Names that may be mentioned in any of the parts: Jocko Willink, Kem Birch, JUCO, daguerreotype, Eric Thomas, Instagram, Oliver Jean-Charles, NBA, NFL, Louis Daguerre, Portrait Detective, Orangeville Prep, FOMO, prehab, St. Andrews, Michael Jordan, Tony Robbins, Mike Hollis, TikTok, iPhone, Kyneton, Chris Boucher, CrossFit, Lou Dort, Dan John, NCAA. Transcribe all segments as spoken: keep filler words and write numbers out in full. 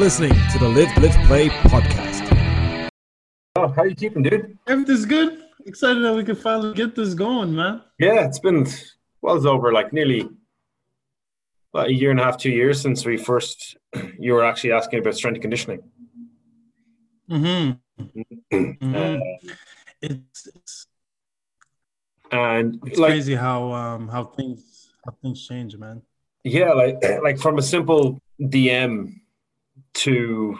listening to the Live, Live, Play podcast. Oh, how you keeping, dude? Everything's good. Excited that we can finally get this going, man. Yeah, it's been, well, it's over like nearly about a year and a half, two years since we first, you were actually asking about strength and conditioning. Mm-hmm. mm-hmm. Uh, it's, it's, and it's like, crazy how, um, how things, how things change, man. Yeah, like like from a simple D M to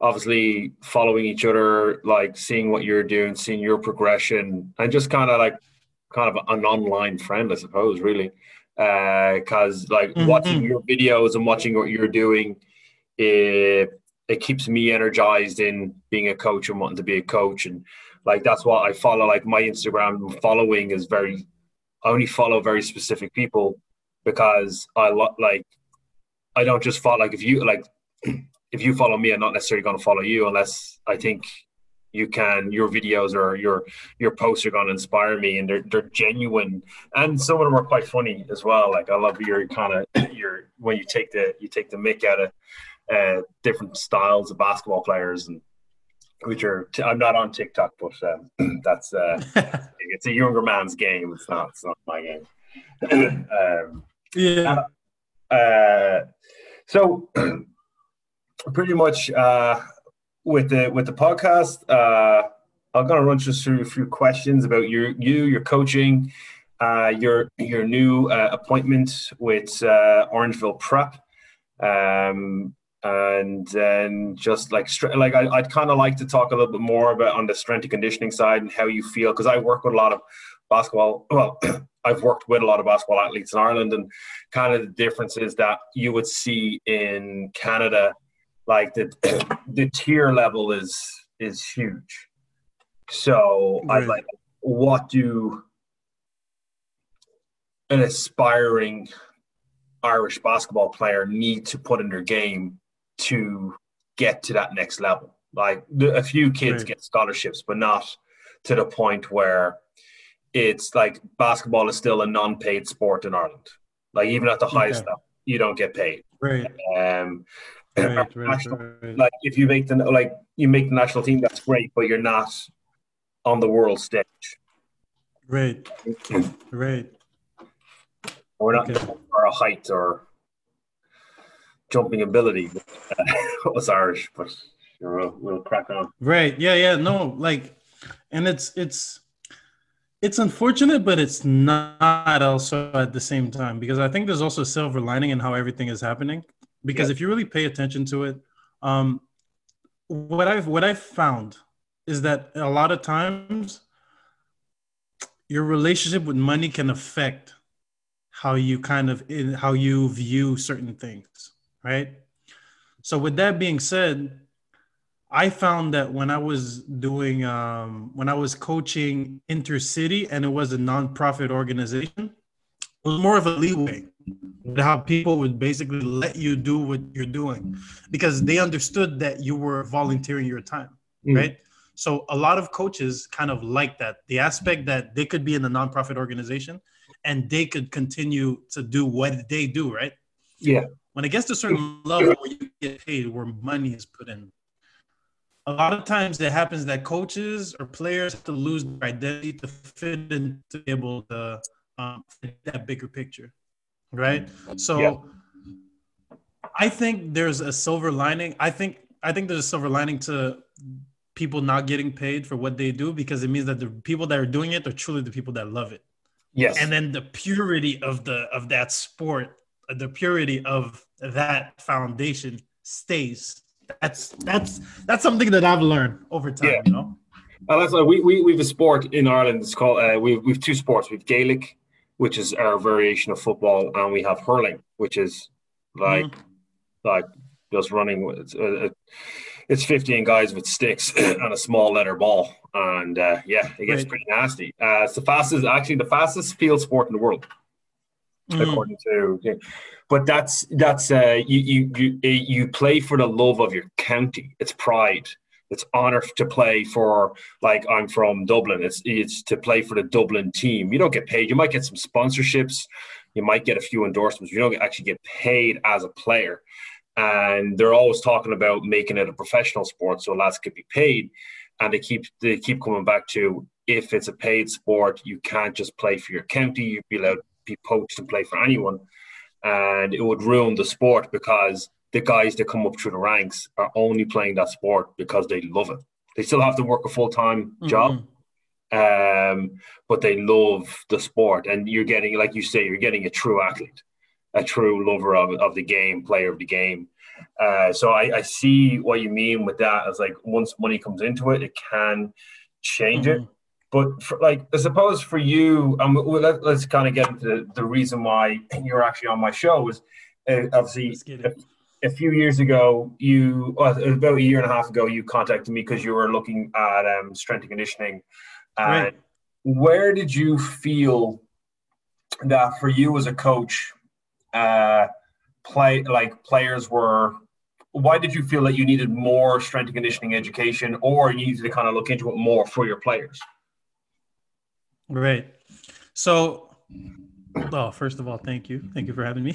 obviously following each other, like seeing what you're doing, seeing your progression, and just kind of like kind of an online friend, I suppose, really. Because uh, like mm-hmm. watching your videos and watching what you're doing, it, it keeps me energized in being a coach and wanting to be a coach. And like that's what I follow. Like my Instagram following is very, I only follow very specific people. Because I lo- like, I don't just follow. Like if you like, if you follow me, I'm not necessarily going to follow you unless I think you can. Your videos or your your posts are going to inspire me, and they're they're genuine. And some of them are quite funny as well. Like I love your kind of your when you take the you take the mick out of uh, different styles of basketball players, and which are t- I'm not on TikTok, but um, that's uh, it's a younger man's game. It's not it's not my game. um, Yeah. Uh, so, pretty much uh, with the with the podcast, uh, I'm gonna run just through a few questions about your you, your coaching, uh, your your new uh, appointment with uh, Orangeville Prep, um, and then just like like I, I'd kind of like to talk a little bit more about on the strength and conditioning side and how you feel, because I work with a lot of basketball. Well. I've worked with a lot of basketball athletes in Ireland, and kind of the differences that you would see in Canada, like the the tier level is is huge. So right. I'd like, what do an aspiring Irish basketball player need to put in their game to get to that next level? Like a few kids right. get scholarships, but not to the point where it's like basketball is still a non-paid sport in Ireland. Like even at the highest okay. level, you don't get paid. Right. Um, right, national, right, right. Like if you make the like you make the national team, that's great, but you're not on the world stage. Right. Right. We're not okay. for a height or jumping ability. It was Irish, but we'll, we'll crack on. Right. Yeah. Yeah. No. Like, and it's it's. It's unfortunate, but it's not also at the same time, because I think there's also a silver lining in how everything is happening. Because yeah. if you really pay attention to it, um, what I've what I've found is that a lot of times your relationship with money can affect how you kind of how you view certain things, right? So with that being said, I found that when I was doing, um, when I was coaching intercity, and it was a nonprofit organization, it was more of a leeway, how people would basically let you do what you're doing, because they understood that you were volunteering your time, mm. right? So a lot of coaches kind of like that, the aspect that they could be in a nonprofit organization and they could continue to do what they do, right? Yeah. When it gets to a certain level where you get paid, where money is put in, a lot of times it happens that coaches or players have to lose their identity to fit in, to be able to um, fit that bigger picture, right? So yeah. I think there's a silver lining. I think I think there's a silver lining to people not getting paid for what they do, because it means that the people that are doing it are truly the people that love it. Yes. And then the purity of the of that sport, the purity of that foundation stays. That's that's that's something that I've learned over time, yeah. you know. Uh, that's uh, we we we've a sport in Ireland. It's called uh, we've we've two sports. We've Gaelic, which is our variation of football, and we have hurling, which is like mm-hmm. like just running. It's, uh, it's fifteen guys with sticks and a small leather ball, and uh, yeah, it gets right. pretty nasty. Uh, it's the fastest, actually, the fastest field sport in the world. According to, yeah. but that's that's uh, you you you you play for the love of your county. It's pride. It's honor to play for. Like I'm from Dublin. It's it's to play for the Dublin team. You don't get paid. You might get some sponsorships. You might get a few endorsements. You don't actually get paid as a player. and they're always talking about making it a professional sport so lads could be paid. And they keep they keep coming back to, if it's a paid sport, you can't just play for your county. You'd be allowed to be poached and play for anyone. And it would ruin the sport, because the guys that come up through the ranks are only playing that sport because they love it. They still have to work a full-time mm-hmm. job, um, but they love the sport. And you're getting, like you say, you're getting a true athlete, a true lover of, of the game, player of the game. Uh, so I, I see what you mean with that. As like, once money comes into it, it can change mm-hmm. it. But for, like, I suppose for you, um, let, let's kind of get into the, the reason why you're actually on my show is uh, obviously a, a few years ago, you uh, about a year and a half ago, you contacted me because you were looking at um, strength and conditioning. And right. Where did you feel that for you as a coach, uh, play like players were? Why did you feel that you needed more strength and conditioning education, or you needed to kind of look into it more for your players? Right. So, oh, first of all, thank you. Thank you for having me.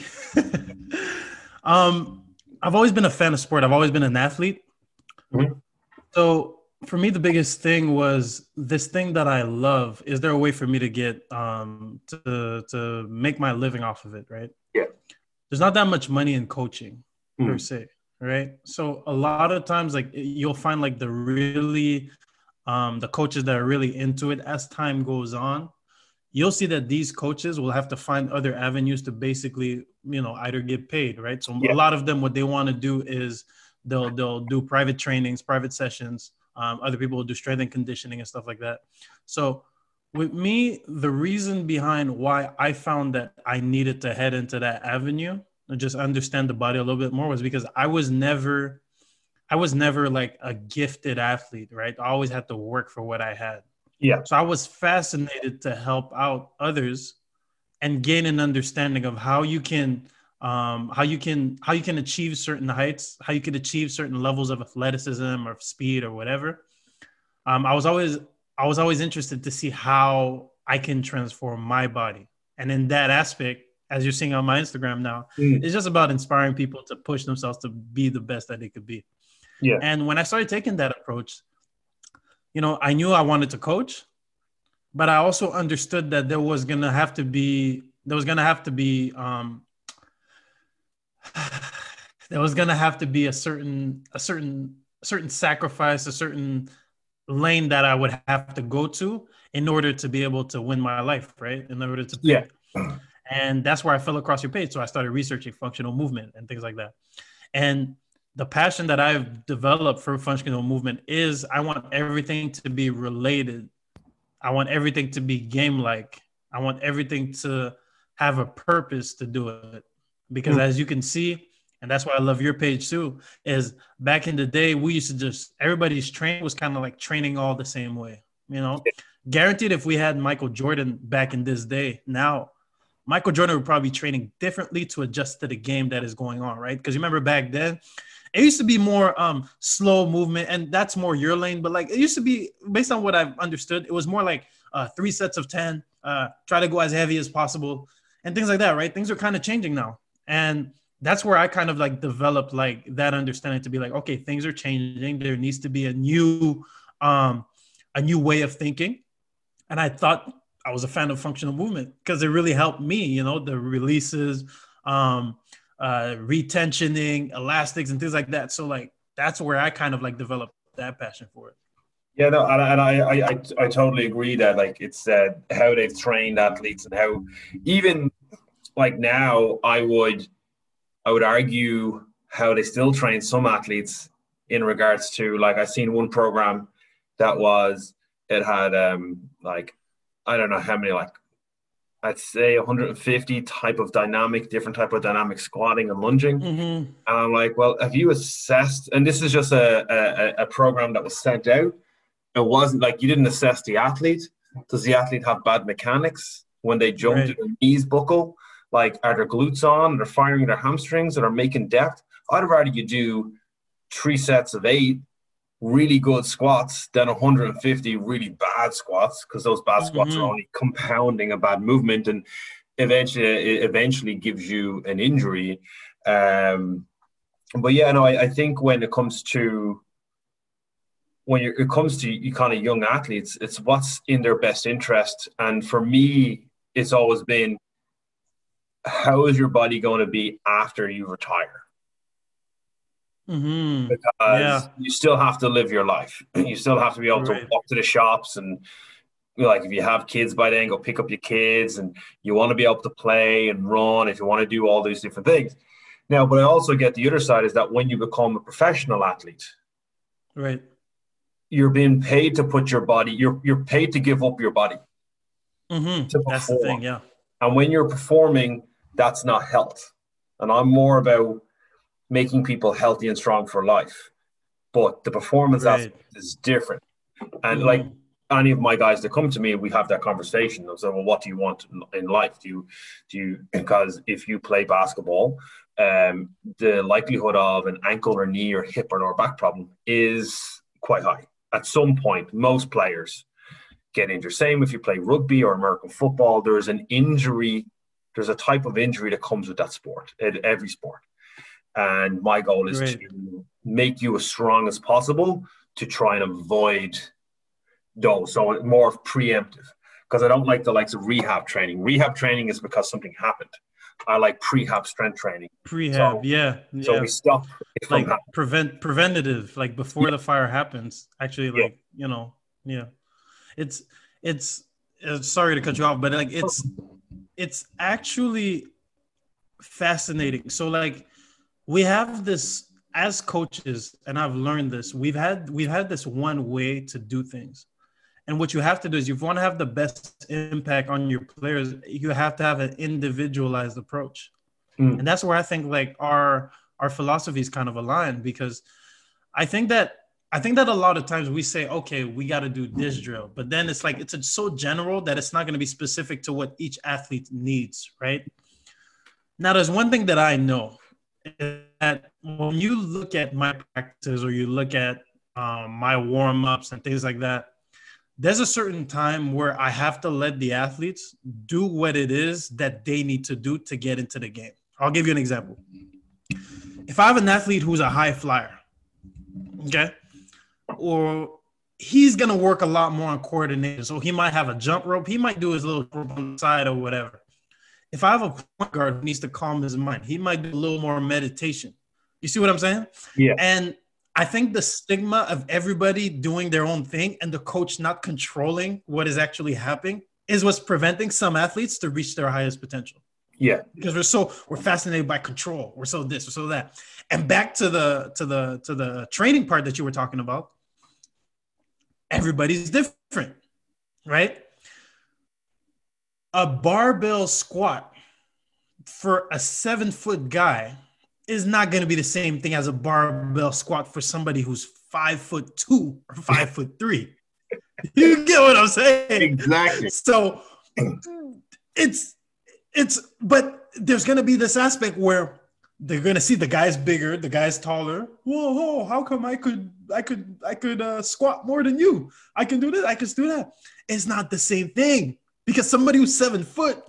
um, I've always been a fan of sport. I've always been an athlete. Mm-hmm. So for me, the biggest thing was this thing that I love. Is there a way for me to get um, to, to make my living off of it? Right. Yeah. There's not that much money in coaching mm-hmm. per se. Right. So a lot of times, like, you'll find like the really Um, the coaches that are really into it, as time goes on, you'll see that these coaches will have to find other avenues to basically, you know, either get paid, right? So yeah. a lot of them, what they want to do is they'll they'll do private trainings, private sessions. Um, other people will do strength and conditioning and stuff like that. So with me, the reason behind why I found that I needed to head into that avenue and just understand the body a little bit more was because I was never... I was never like a gifted athlete, right? I always had to work for what I had. Yeah. So I was fascinated to help out others and gain an understanding of how you can, um, how you can, how you can achieve certain heights, how you can achieve certain levels of athleticism or speed or whatever. Um, I was always, I was always interested to see how I can transform my body. And in that aspect, as you're seeing on my Instagram now, mm. it's just about inspiring people to push themselves to be the best that they could be. Yeah. And when I started taking that approach, you know, I knew I wanted to coach, but I also understood that there was going to have to be, there was going to have to be, um, there was going to have to be a certain, a certain, a certain sacrifice, a certain lane that I would have to go to in order to be able to win my life. Right. In order to, yeah. And that's where I fell across your page. So I started researching functional movement and things like that. And the passion that I've developed for functional movement is I want everything to be related. I want everything to be game-like. I want everything to have a purpose to do it. Because mm. as you can see, and that's why I love your page too, is back in the day, we used to just, everybody's train was kind of like training all the same way, you know? Yeah. Guaranteed if we had Michael Jordan back in this day now, Michael Jordan would probably be training differently to adjust to the game that is going on, right? Because you remember back then, it used to be more um, slow movement, and that's more your lane. But like, it used to be, based on what I've understood, it was more like uh, three sets of ten, uh, try to go as heavy as possible, and things like that, right? Things are kind of changing now. And that's where I kind of like developed like that understanding to be like, okay, things are changing. There needs to be a new, um, a new way of thinking. And I thought I was a fan of functional movement because it really helped me, you know, the releases, um, uh retensioning, elastics and things like that. So like that's where I kind of like developed that passion for it. Yeah, no, and, and I, I I I totally agree that like it's uh, how they've trained athletes and how even like now I would I would argue how they still train some athletes in regards to like I seen one program that was it had um like I don't know how many like I'd say one hundred fifty type of dynamic, different type of dynamic squatting and lunging. Mm-hmm. And I'm like, well, have you assessed, and this is just a, a, a program that was sent out. It wasn't like, you didn't assess the athlete. Does the athlete have bad mechanics when they jump right. to their knees buckle? Like, are their glutes on? They're firing their hamstrings and are making depth. I'd rather you do three sets of eight really good squats than one hundred fifty really bad squats, because those bad squats mm-hmm. are only compounding a bad movement, and eventually it eventually gives you an injury. Um, but yeah, no, I, I think when it comes to when you're, it comes to you kind of young athletes, it's what's in their best interest. And for me, it's always been, how is your body going to be after you retire? Mm-hmm. Because yeah. you still have to live your life. You still have to be able right. to walk to the shops, and like if you have kids by then, go pick up your kids, and you want to be able to play and run if you want to do all these different things. Now, but I also get the other side is that when you become a professional athlete, right, you're being paid to put your body, you're you're paid to give up your body. Mm-hmm. To that's the thing, yeah. And when you're performing, that's not health. And I'm more about making people healthy and strong for life. But the performance right. aspect is different. And mm-hmm. like any of my guys that come to me, we have that conversation. They'll say, well, what do you want in life? Do you, do you, because if you play basketball, um, the likelihood of an ankle or knee or hip or lower back problem is quite high. At some point, most players get injured. Same if you play rugby or American football, there is an injury, there's a type of injury that comes with that sport, in every sport. And my goal is right. to make you as strong as possible to try and avoid those. So more of preemptive, because I don't like the likes of rehab training. Rehab training is because something happened. I like prehab strength training. Prehab, so, yeah. So yeah. we stop. It like from prevent, preventative, like before yeah. the fire happens. Actually, like, yeah. you know, yeah. It's, it's, uh, sorry to cut you off, but like it's, it's actually fascinating. So like, we have this as coaches, and I've learned this. We've had we've had this one way to do things, and what you have to do is, you want to have the best impact on your players, you have to have an individualized approach, mm. and that's where I think like our our philosophies kind of align, because I think that I think that a lot of times we say, okay, we got to do this drill, but then it's like it's so general that it's not going to be specific to what each athlete needs, right? Now, there's one thing that I know. That when you look at my practices or you look at um, my warm-ups and things like that, there's a certain time where I have to let the athletes do what it is that they need to do to get into the game. I'll give you an example. If I have an athlete who's a high flyer, okay, or he's going to work a lot more on coordination. So he might have a jump rope. He might do his little rope on the side or whatever. If I have a point guard who needs to calm his mind, he might do a little more meditation. You see what I'm saying? Yeah. And I think the stigma of everybody doing their own thing and the coach not controlling what is actually happening is what's preventing some athletes to reach their highest potential. Yeah. Because we're so we're fascinated by control. We're so this, we're so that. And back to the to the to the training part that you were talking about. Everybody's different, right? A barbell squat for a seven foot guy is not going to be the same thing as a barbell squat for somebody who's five foot two or five foot three. You get what I'm saying? Exactly. So it's, it's, but there's going to be this aspect where they're going to see the guy's bigger, the guy's taller. Whoa, whoa, how come I could, I could, I could uh, squat more than you? I can do this. I can do that. It's not the same thing. Because somebody who's seven foot,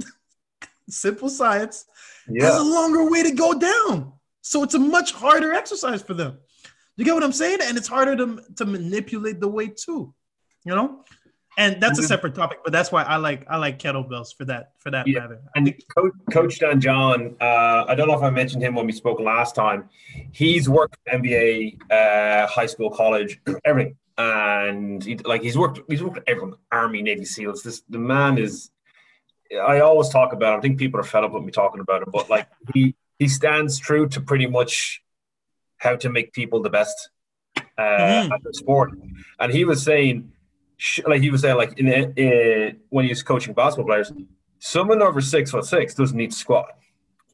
simple science, yeah. has a longer way to go down. So it's a much harder exercise for them. You get what I'm saying? And it's harder to, to manipulate the weight too, you know? And that's a separate topic, but that's why I like I like kettlebells for that, for that yeah. matter. And Coach, Coach Dan John, uh, I don't know if I mentioned him when we spoke last time. He's worked at N B A, uh, high school, college, everything. And he, like he's worked, he's worked with everyone, Army, Navy SEALs. This the man is. I always talk about him. I think people are fed up with me talking about him, but like he he stands true to pretty much how to make people the best uh, mm-hmm. at the sport. And he was saying, like he was saying, like in, in when he was coaching basketball players, someone over six foot six doesn't need to squat.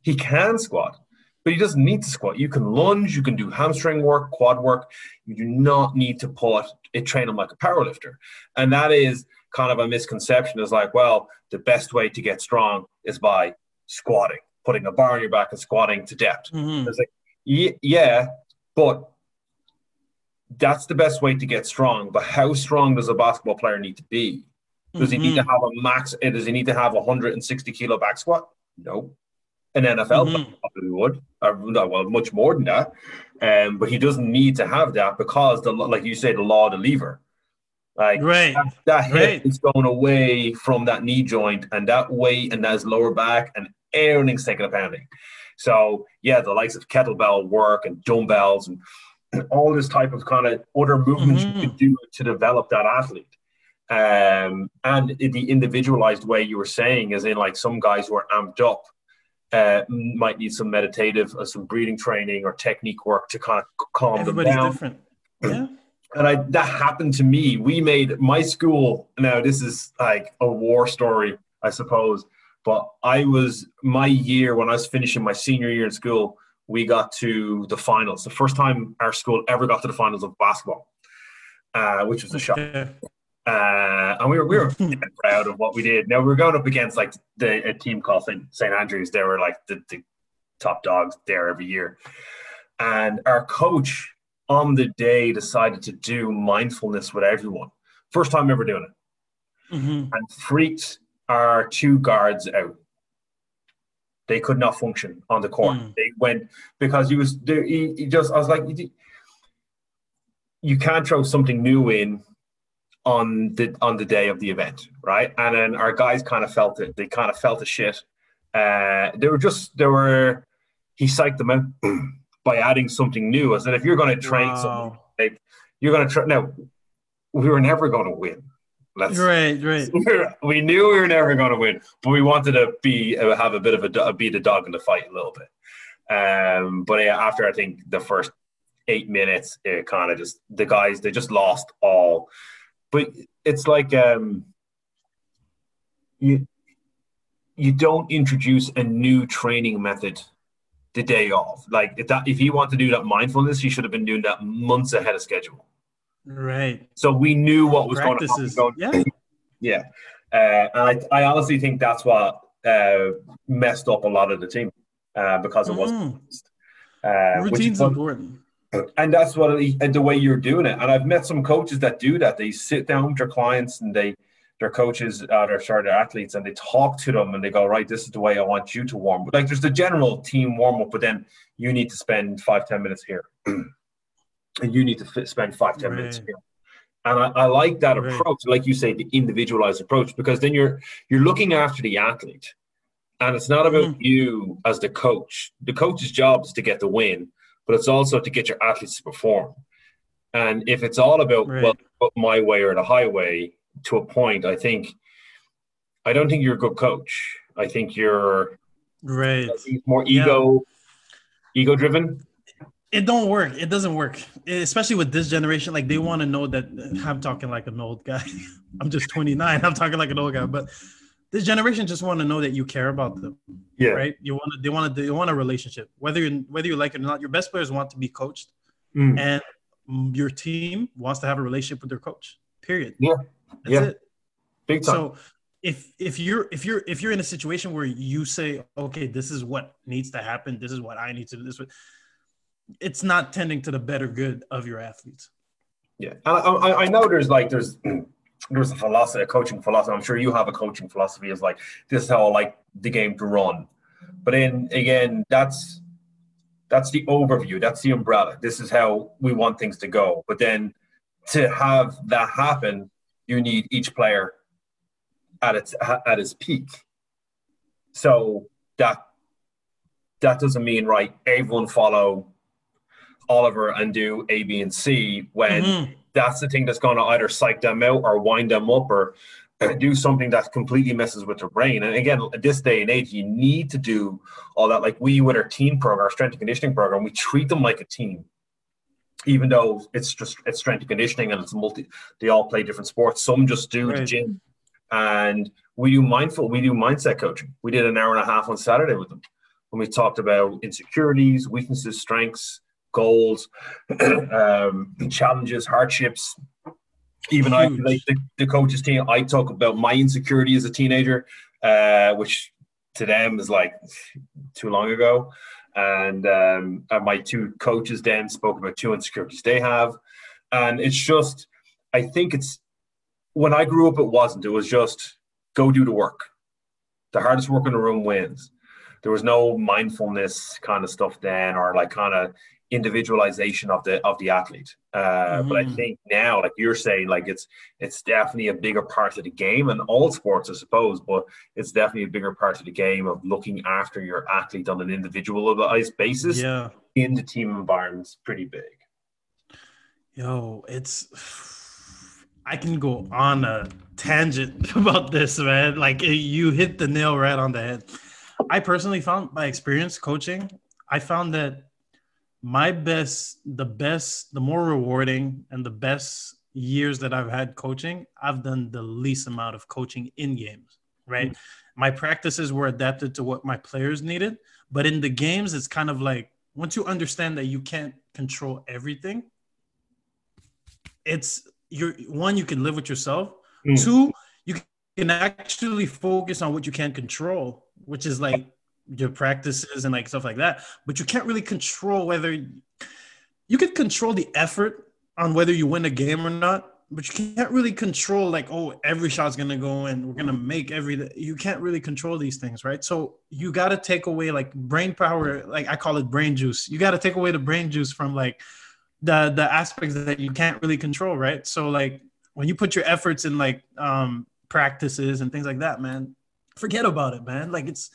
He can squat. But he doesn't need to squat. You can lunge, you can do hamstring work, quad work. You do not need to pull it, it train him like a powerlifter. And that is kind of a misconception. Is like, well, the best way to get strong is by squatting, putting a bar on your back and squatting to depth. Mm-hmm. It's like, yeah, but that's the best way to get strong. But how strong does a basketball player need to be? Does mm-hmm. he need to have a max? Does he need to have a one hundred sixty kilo back squat? No. an N F L mm-hmm. player probably would, or well, much more than that. Um, but he doesn't need to have that because, the like you say, the law of the lever. Like right. that, that hip right. is going away from that knee joint, and that weight and that is lower back, and everything's taking a pounding. So, yeah, the likes of kettlebell work and dumbbells and, and all this type of kind of other movements mm-hmm. you can do to develop that athlete. Um, and the individualized way you were saying, as in like some guys who are amped up uh, might need some meditative or some breathing training or technique work to kind of calm Everybody's them down. Different. Yeah. And I, that happened to me. We made my school. Now this is like a war story, I suppose. But I was my year when I was finishing my senior year in school, we got to the finals. The first time our school ever got to the finals of basketball, uh, which was a shock. Yeah. Uh, and we were we were proud of what we did. Now we were going up against like the, a team called Saint Andrews. They were like the, the top dogs there every year, and our coach on the day decided to do mindfulness with everyone. First time ever doing it. Mm-hmm. And freaked our two guards out. They could not function on the court. Mm. They went, because he was, he, he just, I was like, you can't throw something new in on the on the day of the event, right? And then our guys kind of felt it. They kind of felt the shit. Uh, they were just, they were, he psyched them out. By adding something new, as that if you're going to train wow. someone, like, you're going to train. Now, we were never going to win. Let's, right, right. We knew we were never going to win, but we wanted to be have a bit of a be the dog in the fight a little bit. Um, but yeah, after I think the first eight minutes, it kind of just the guys they just lost all. But it's like um, you you don't introduce a new training method the day off. Like if that, if he wanted to do that mindfulness, he should have been doing that months ahead of schedule. Right. So we knew what was Practices. going to happen. Yeah. yeah. Uh, and I, I honestly think that's what uh, messed up a lot of the team uh, because it wasn't. Mm. Uh, Routine's which, important. And that's what he, and the way you're doing it. And I've met some coaches that do that. They sit down with their clients and they, their coaches, uh, their, sorry, their athletes, and they talk to them and they go, right, this is the way I want you to warm up. Like there's the general team warm up, but then you need to spend five, ten minutes here. And you need to f- spend five, ten right. minutes here. And I, I like that right. approach, like you say, the individualized approach, because then you're you're looking after the athlete. And it's not about mm. you as the coach. The coach's job is to get the win, but it's also to get your athletes to perform. And if it's all about, right. well, my way or the highway, to a point, I think, I don't think you're a good coach. I think you're right. more ego, yeah. ego driven. It don't work. It doesn't work, especially with this generation. Like they want to know that I'm talking like an old guy. I'm just twenty-nine. I'm talking like an old guy, but this generation just want to know that you care about them. Yeah. Right. You want to, they want to, they want a relationship, whether you, whether you like it or not. Your best players want to be coached mm. and your team wants to have a relationship with their coach, period. Yeah. That's yeah. it. Big time. So if if you're if you're if you're in a situation where you say, okay, this is what needs to happen, this is what I need to do, this way, it's not tending to the better good of your athletes. Yeah. I, I, I know there's like there's there's a philosophy, a coaching philosophy. I'm sure you have a coaching philosophy is like this is how I like the game to run. But then again, that's that's the overview, that's the umbrella. This is how we want things to go. But then to have that happen, you need each player at its at his peak. So that that doesn't mean right. Everyone follow Oliver and do A, B, and C. When mm-hmm. that's the thing that's going to either psych them out or wind them up or do something that completely messes with their brain. And again, at this day and age, you need to do all that. Like we with our team program, our strength and conditioning program, we treat them like a team. Even though it's just it's strength and conditioning and it's multi, they all play different sports. Some just do right. the gym, and we do mindful. We do mindset coaching. We did an hour and a half on Saturday with them, when we talked about insecurities, weaknesses, strengths, goals, um, challenges, hardships. Even Huge. I, like the, the coaches team, I talk about my insecurity as a teenager, uh, which to them is like too long ago. And, um, and my two coaches then spoke about two insecurities they have. And it's just, I think it's, when I grew up, it wasn't. It was just, go do the work. The hardest work in the room wins. there was no mindfulness kind of stuff then, or like kind of individualization of the of the athlete. Uh, mm-hmm. But I think now, like you're saying, like it's it's definitely a bigger part of the game, and all sports, I suppose. But it's definitely a bigger part of the game of looking after your athlete on an individualized basis. Yeah. In the team environment's pretty big. Yo, it's. I can go on a tangent about this, man. Like, you hit the nail right on the head. I personally found my experience coaching, I found that my best, the best, the more rewarding and the best years that I've had coaching, I've done the least amount of coaching in games, right? Mm-hmm. My practices were adapted to what my players needed, but in the games, it's kind of like, once you understand that you can't control everything, it's, you're, one, you can live with yourself. Mm. Two, you can actually focus on what you can control, which is like your practices and like stuff like that. But you can't really control whether you could control the effort on whether you win a game or not. But you can't really control like, oh, every shot's going to go and we're going to make every, you can't really control these things. Right. So you got to take away like brain power. Like I call it brain juice. You got to take away the brain juice from like, the the aspects that you can't really control, right? So like when you put your efforts in like um, practices and things like that, man, forget about it, man. Like it's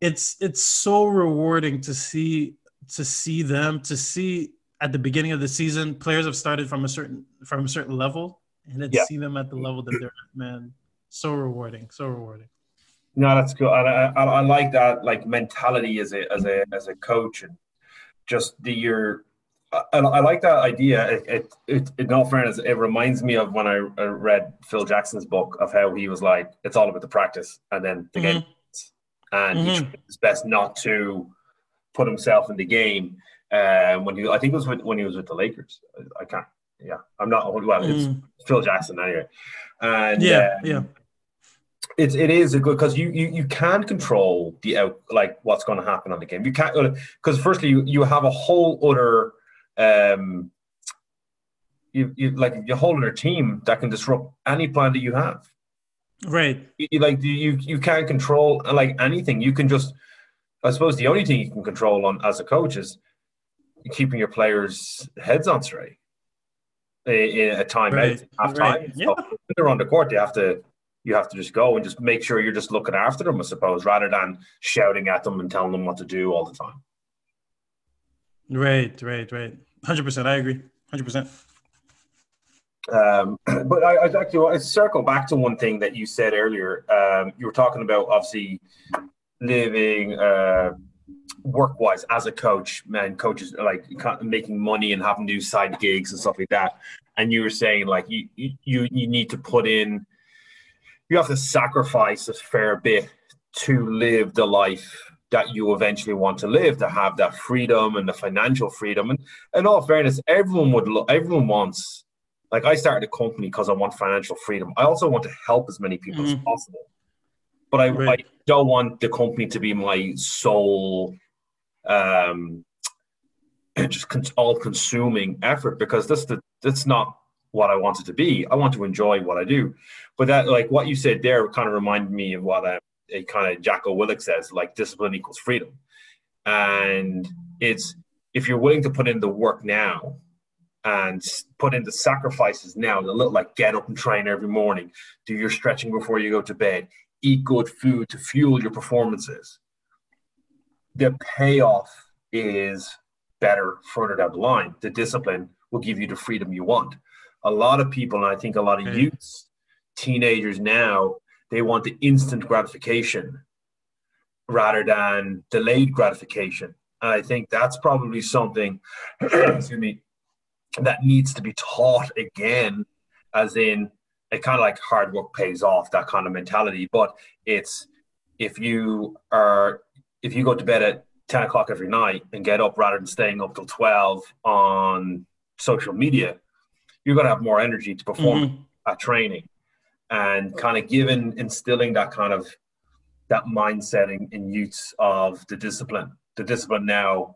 it's it's so rewarding to see to see them to see at the beginning of the season players have started from a certain from a certain level and then yeah. see them at the level that they're at, man. So rewarding, so rewarding. No, that's cool. I I, I like that like mentality as a as a as a coach and just the your. I, I like that idea. It, it, it, in all fairness, it reminds me of when I read Phil Jackson's book of how he was like, it's all about the practice and then the mm-hmm. game. And mm-hmm. he tried his best not to put himself in the game. Um, when he, I think it was with, when he was with the Lakers. I can't, yeah. I'm not, well, it's mm. Phil Jackson anyway. And yeah, um, yeah. It's it is a good because you, you you can control the out like what's going to happen on the game. You can't because firstly you, you have a whole other Um, you you like your whole other team that can disrupt any plan that you have, right? You, you, like you you can't control like anything. You can just, I suppose, the only thing you can control on as a coach is keeping your players' heads on straight. In a timeout, right. half right. time, yeah. so when they're on the court, they have to. You have to just go and just make sure you're just looking after them, I suppose, rather than shouting at them and telling them what to do all the time. Right, right, right. one hundred percent. I agree. one hundred percent. Um, but I, I actually I circle back to one thing that you said earlier. Um, you were talking about obviously living uh, work-wise as a coach, man, coaches like making money and having to do side gigs and stuff like that. And you were saying like you you you need to put in, you have to sacrifice a fair bit to live the life that you eventually want to live, to have that freedom and the financial freedom. And in all fairness, everyone would lo- everyone wants, like I started a company because I want financial freedom. I also want to help as many people mm-hmm. as possible, but I, right. I don't want the company to be my sole, um, just con- all consuming effort, because that's the, that's not what I want it to be. I want to enjoy what I do. But that, like what you said there kind of reminded me of what I, it kind of Jocko Willink says, like discipline equals freedom. And it's, if you're willing to put in the work now and put in the sacrifices now, the little like get up and train every morning, do your stretching before you go to bed, eat good food to fuel your performances, the payoff is better further down the line. The discipline will give you the freedom you want. A lot of people, and I think a lot of youths, teenagers now, they want the instant gratification rather than delayed gratification. And I think that's probably something excuse me, that needs to be taught again, as in it kind of like hard work pays off, that kind of mentality. But it's if you are if you go to bed at ten o'clock every night and get up rather than staying up till twelve on social media, you're going to have more energy to perform mm-hmm. at training. And kind of giving, instilling that kind of that mindset in, in youths of the discipline. The discipline now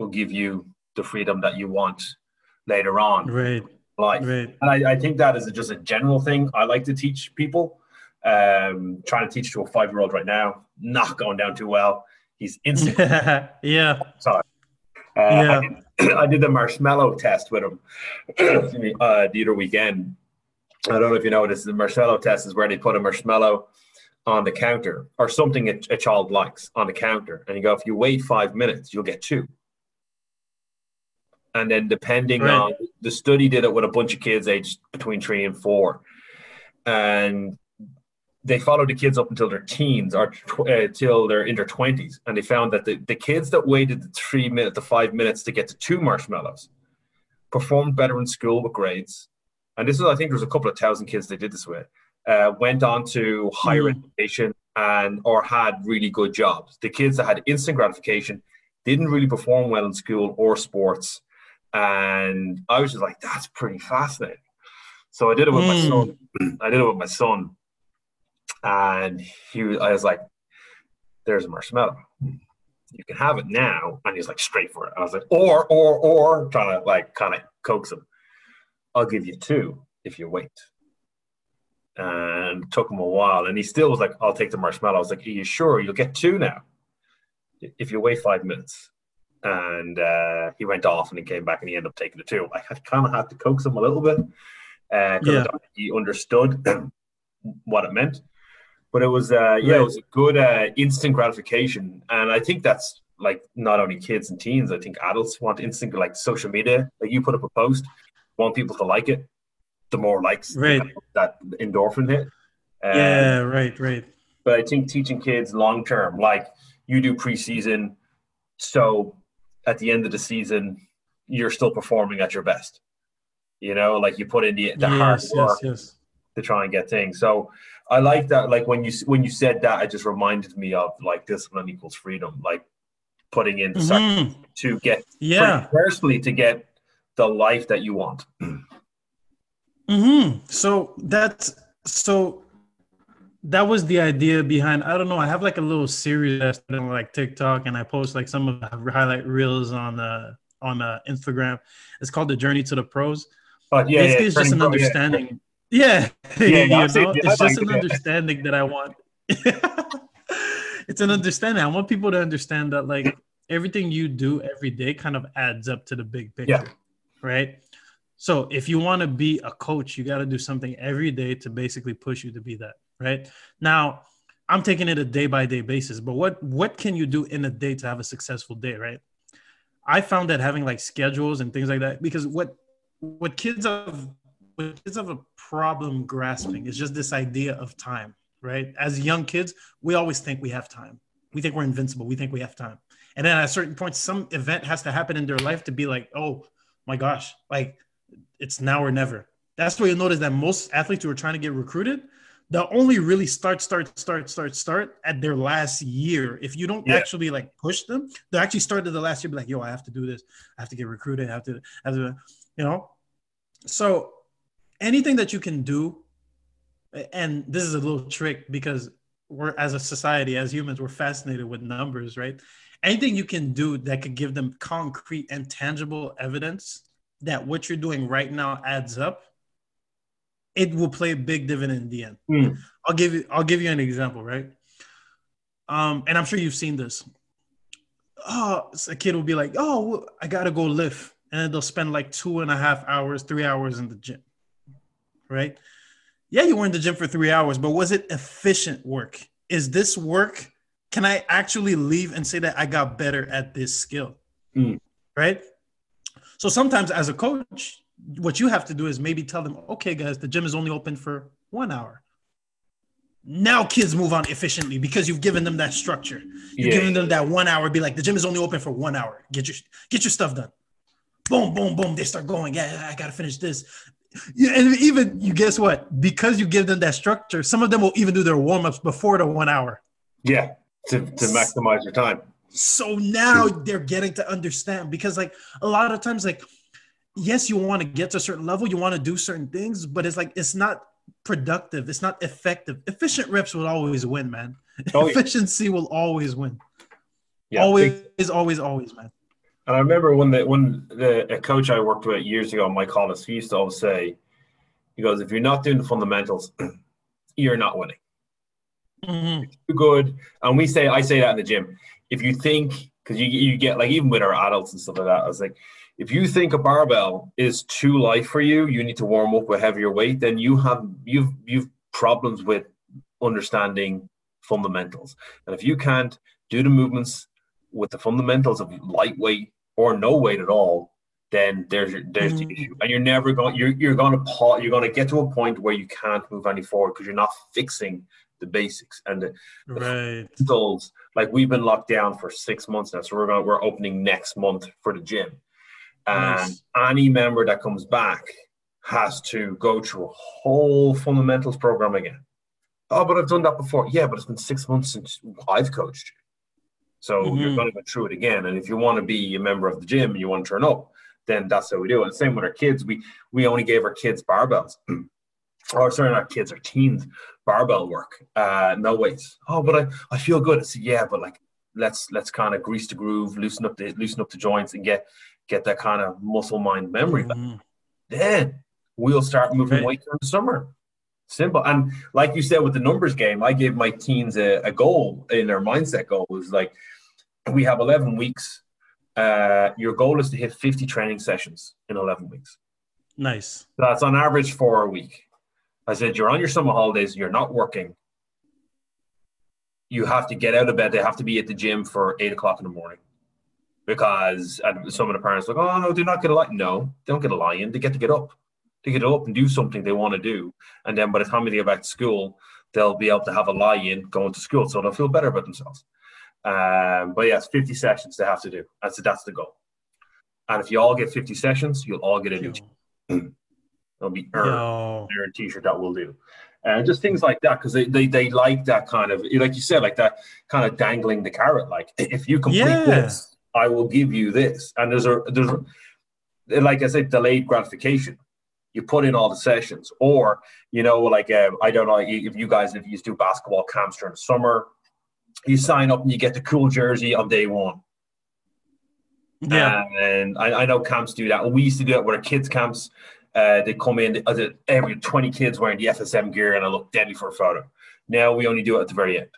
will give you the freedom that you want later on. Right. Life. Right. And I, I think that is just a general thing I like to teach people. Um, trying to teach to a five-year-old right now, not going down too well. He's instant. Yeah. Sorry. Uh, yeah. I did, I did the marshmallow test with him uh, the other weekend. I don't know if you know this. The marshmallow test is where they put a marshmallow on the counter or something a, a child likes on the counter. And you go, if you wait five minutes, you'll get two. And then depending right. on the study did it with a bunch of kids aged between three and four. And they followed the kids up until their teens or tw- uh, till they're in their twenties. And they found that the, the kids that waited the three minutes to five minutes to get to two marshmallows performed better in school with grades. And this is, I think there was a couple of thousand kids they did this with, uh, went on to higher mm. education and or had really good jobs. The kids that had instant gratification didn't really perform well in school or sports. And I was just like, that's pretty fascinating. So I did it with mm. my son. I did it with my son. And he, I was like, there's a marshmallow. You can have it now. And he's like, straight for it. I was like, or, or, or, trying to like kind of coax him. I'll give you two if you wait. And it took him a while. And he still was like, I'll take the marshmallow. I was like, are you sure? You'll get two now if you wait five minutes. And uh, he went off and he came back and he ended up taking the two. I kind of had to coax him a little bit. Uh, yeah. He understood what it meant. But it was, uh, yeah, right. it was a good uh, instant gratification. And I think that's like not only kids and teens. I think adults want instant, like social media. Like you put up a post, want people to like it. The more likes right. that endorphin hit. Um, yeah, right, right. But I think teaching kids long term, like you do preseason. So at the end of the season, you're still performing at your best. You know, like you put in the, the yes, hard work. Yes, yes. To try and get things. So I like that. Like when you when you said that, it just reminded me of like discipline equals freedom. Like putting in the mm-hmm. sacrifice to get yeah personally to get the life that you want. Mm-hmm. So that's so that was the idea behind. I don't know. I have like a little series that's on like TikTok, and I post like some of the highlight reels on the on the Instagram. It's called The Journey to the Pros. But yeah, basically yeah, it's just an understanding. Yeah. Yeah, yeah you know, it's just like an it. understanding that I want. It's an understanding. I want people to understand that like everything you do every day kind of adds up to the big picture, yeah. right? So if you want to be a coach, you got to do something every day to basically push you to be that, right? Now, I'm taking it a day-by-day basis, but what what can you do in a day to have a successful day, right? I found that having like schedules and things like that, because what what kids have It's of a problem grasping. It's just this idea of time, right? As young kids, we always think we have time. We think we're invincible. We think we have time. And then at a certain point, some event has to happen in their life to be like, oh my gosh, like it's now or never. That's where you'll notice that most athletes who are trying to get recruited, they'll only really start, start, start, start, start at their last year. If you don't yeah. actually like push them, they'll actually start at the last year, be like, yo, I have to do this. I have to get recruited. I have to, I have to you know? So, anything that you can do, and this is a little trick because we're, as a society, as humans, we're fascinated with numbers, right? Anything you can do that could give them concrete and tangible evidence that what you're doing right now adds up, it will play a big dividend in the end. Mm. I'll give you, I'll give you an example, right? Um, and I'm sure you've seen this. Oh, a kid will be like, oh, I gotta go lift. And then they'll spend like two and a half hours, three hours in the gym. Right? Yeah, you were in the gym for three hours, but was it efficient work? Is this work? Can I actually leave and say that I got better at this skill? Mm. Right? So sometimes as a coach, what you have to do is maybe tell them, okay, guys, the gym is only open for one hour. Now kids move on efficiently because you've given them that structure. You've yeah. given them that one hour. Be like, the gym is only open for one hour. Get your, get your stuff done. Boom, boom, boom. They start going. Yeah, I got to finish this. Yeah, and even you guess what? Because you give them that structure, some of them will even do their warm-ups before the one hour. Yeah, to, to maximize your time. So now they're getting to understand because, like, a lot of times, like, yes, you want to get to a certain level, you want to do certain things, but it's like it's not productive, it's not effective. Efficient reps will always win, man. Oh, yeah. Efficiency will always win. Yeah, always, is always, always, man. And I remember when the when the a coach I worked with years ago, Mike Hollis, he used to always say, he goes, if you're not doing the fundamentals, you're not winning. Mm-hmm. You're too good. And we say, I say that in the gym. if you think, because you you get like, even with our adults and stuff like that, I was like, if you think a barbell is too light for you, you need to warm up with heavier weight, then you have you've you've problems with understanding fundamentals. And if you can't do the movements with the fundamentals of lightweight or no weight at all, then there's your, there's mm-hmm. the issue, and you're never going. You're you're going to pause, you're going to get to a point where you can't move any forward because you're not fixing the basics and the, right. the fundamentals. Like, we've been locked down for six months now, so we're going we're opening next month for the gym, and nice. Any member that comes back has to go through a whole fundamentals program again. Oh, but I've done that before. Yeah, but it's been six months since I've coached you. So mm-hmm. you're going to go through it again. And if you want to be a member of the gym and you want to turn up, then that's how we do it. And same with our kids. We we only gave our kids barbells. Oh, sorry, not kids, our teens, barbell work. Uh, no weights. Oh, but I, I feel good. I said, yeah, but like, let's let's kind of grease the groove, loosen up the loosen up the joints and get, get that kind of muscle mind memory mm-hmm. back. Then we'll start moving okay. weight in the summer. Simple. And like you said, with the numbers game, I gave my teens a, a goal in their mindset goal. It was like, we have eleven weeks. Uh, your goal is to hit fifty training sessions in eleven weeks. Nice. So that's on average four a week. I said, you're on your summer holidays. You're not working. You have to get out of bed. They have to be at the gym for eight o'clock in the morning. Because some of the parents are like, oh, no, they're not going to lie. No, they don't get a lie in. They get to get up. They get up and do something they want to do. And then by the time they get back to school, they'll be able to have a lie-in going to school. So they'll feel better about themselves. Um, but yes, fifty sessions they have to do. That's, that's the goal. And if you all get fifty sessions, you'll all get a new t-shirt. It'll be earned. No. Earned t-shirt that will do. And uh, just things like that, because they, they, they like that kind of, like you said, like that kind of dangling the carrot. Like, if you complete yeah. this, I will give you this. And there's a, there's a, like I said, delayed gratification. You put in all the sessions, or, you know, like, uh, I don't know if you guys, if you used to do basketball camps during the summer, you sign up and you get the cool jersey on day one. Yeah. And I, I know camps do that. We used to do that with our kids' camps. Uh, they come in, every twenty kids wearing the F S M gear, and I look deadly for a photo. Now we only do it at the very end.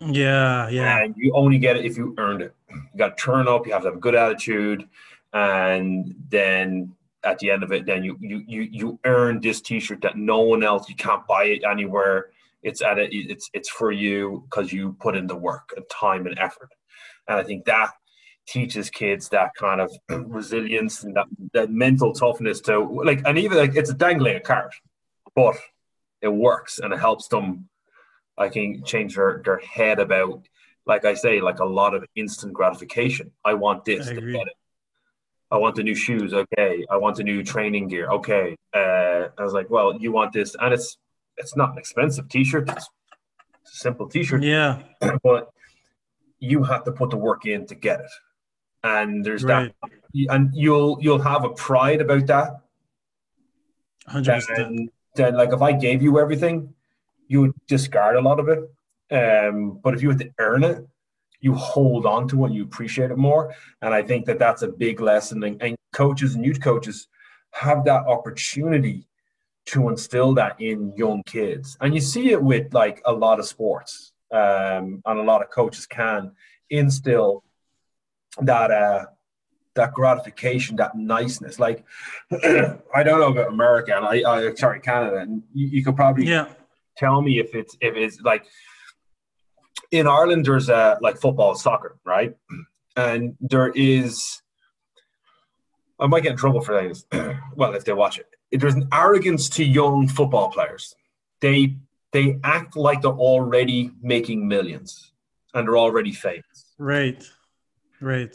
Yeah, yeah. And you only get it if you earned it. You got to turn up, you have to have a good attitude, and then at the end of it, then you you you you earn this t-shirt that no one else, you can't buy it anywhere. It's at a, it's it's for you because you put in the work and time and effort. And I think that teaches kids that kind of resilience and that, that mental toughness to like, and even like, it's a dangling a carrot, but it works and it helps them, I think, change their, their head about, like I say, like a lot of instant gratification. I want this, I to get it. I want the new shoes. Okay. I want the new training gear. Okay. Uh, I was like, well, you want this, and it's, it's not an expensive t-shirt. It's a simple t-shirt. Yeah. But you have to put the work in to get it. And there's right. that, and you'll, you'll have a pride about that. one hundred percent. And then, like, if I gave you everything, you would discard a lot of it. Um, but if you had to earn it, you hold on to it, you appreciate it more. And I think that that's a big lesson. And, and coaches and youth coaches have that opportunity to instill that in young kids. And you see it with like a lot of sports, um, and a lot of coaches can instill that, uh, that gratification, that niceness. Like, I don't know about America, and I, I sorry, Canada, and you, you could probably yeah. tell me if it's, if it's like, in Ireland, there's a, like football, soccer, right? And there is, I might get in trouble for things. Well, if they watch it, there's an arrogance to young football players. They they act like they're already making millions and they're already famous. Right, right.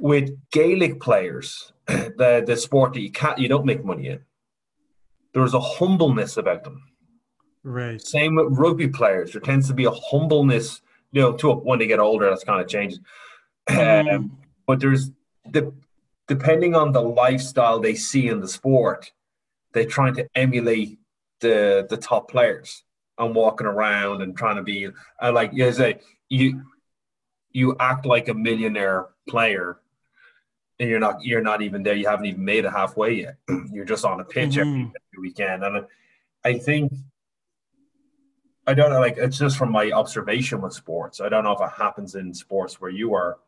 With Gaelic players, the the sport that you can't, you don't make money in. There's a humbleness about them. Right. Same with rugby players. There tends to be a humbleness, you know, to when they get older, that's kind of changes. Um, but there's the depending on the lifestyle they see in the sport, they're trying to emulate the the top players and walking around and trying to be uh, like you say, you you act like a millionaire player, and you're not you're not even there. You haven't even made it halfway yet. You're just on a pitch mm-hmm. every, every weekend, and I, I think. I don't know, like, it's just from my observation with sports. I don't know if it happens in sports where you are,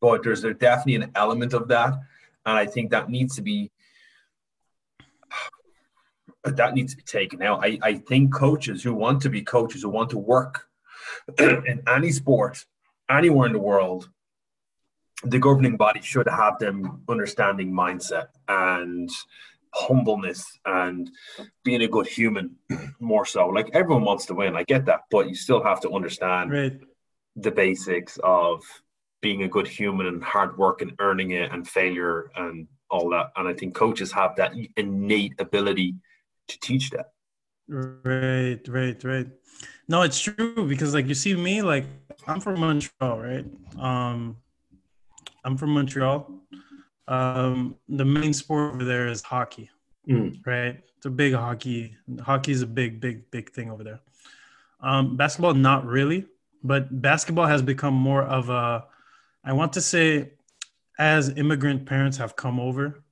but there's a, definitely an element of that. And I think that needs to be, that needs to be taken out. I, I think coaches who want to be coaches, who want to work in any sport, anywhere in the world, the governing body should have them understanding mindset and humbleness and being a good human more so. Like, everyone wants to win. I get that. But you still have to understand right. the basics of being a good human and hard work and earning it and failure and all that. And I think coaches have that innate ability to teach that. Right, right, right. No, it's true, because, like, you see me, like, I'm from Montreal, right? Um, I'm from Montreal. Um, the main sport over there is hockey, mm. right? It's a big hockey. Hockey is a big, big, big thing over there. Um, basketball, not really, but basketball has become more of a, I want to say, as immigrant parents have come over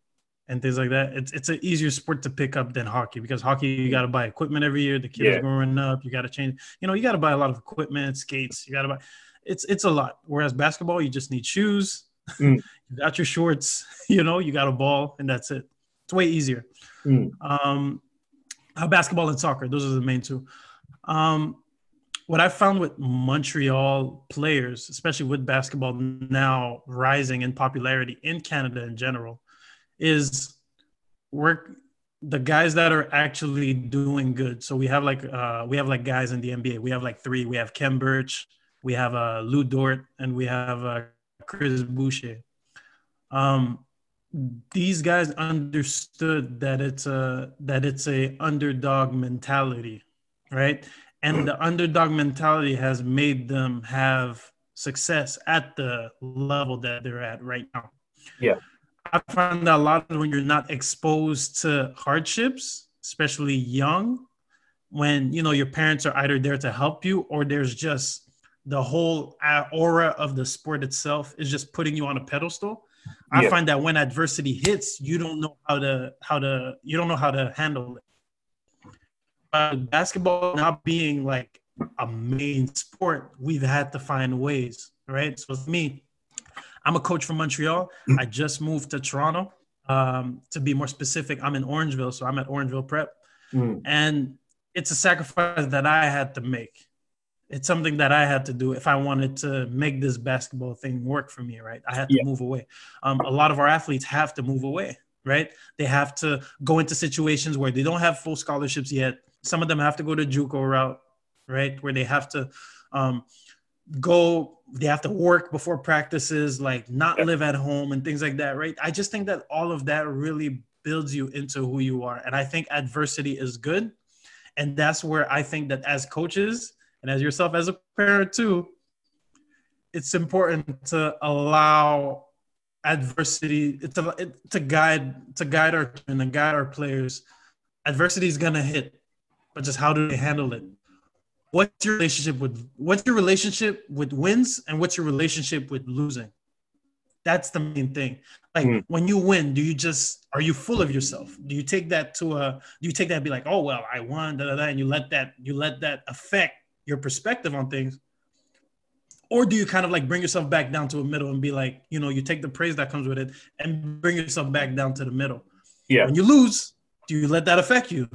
and things like that, it's it's an easier sport to pick up than hockey, because hockey, you got to buy equipment every year. The kids yeah. growing up, you got to change, you know, you got to buy a lot of equipment, skates, you got to buy, it's, it's a lot. Whereas basketball, you just need shoes. Mm. You got your shorts, you know, you got a ball, and that's it. It's way easier. Mm. Um, basketball and soccer, those are the main two. Um, what I found with Montreal players, especially with basketball now rising in popularity in Canada in general, is we're the guys that are actually doing good. So we have like uh, we have like guys in the N B A. We have like three. We have Kem Birch, we have uh, Lou Dort, and we have uh, Chris Boucher. Um, these guys understood that it's a that it's a underdog mentality, right? And the underdog mentality has made them have success at the level that they're at right now. Yeah. I find that a lot of when you're not exposed to hardships, especially young, when, you know, your parents are either there to help you or there's just the whole aura of the sport itself is just putting you on a pedestal. Yeah. I find that when adversity hits, you don't know how to, how to, you don't know how to handle it. Uh, basketball not being like a main sport, we've had to find ways, right? So for me, I'm a coach from Montreal. I just moved to Toronto. Um, to be more specific, I'm in Orangeville, so I'm at Orangeville Prep. Mm. And it's a sacrifice that I had to make. It's something that I had to do if I wanted to make this basketball thing work for me, right? I had to yeah. move away. Um, a lot of our athletes have to move away, right? They have to go into situations where they don't have full scholarships yet. Some of them have to go to JUCO route, right? Where they have to um, go, they have to work before practices, like not live at home and things like that, right? I just think that all of that really builds you into who you are. And I think adversity is good. And that's where I think that as coaches and as yourself as a parent too, it's important to allow adversity to, to guide, to guide our, and to guide our players. Adversity is going to hit, but just how do they handle it? What's your relationship with what's your relationship with wins and what's your relationship with losing? That's the main thing. Like mm. when you win, do you just, are you full of yourself? Do you take that to a, do you take that and be like, oh, well, I won, da, da, da, and you let that, you let that affect your perspective on things? Or do you kind of like bring yourself back down to a middle and be like, you know, you take the praise that comes with it and bring yourself back down to the middle? Yeah. When you lose, do you let that affect you?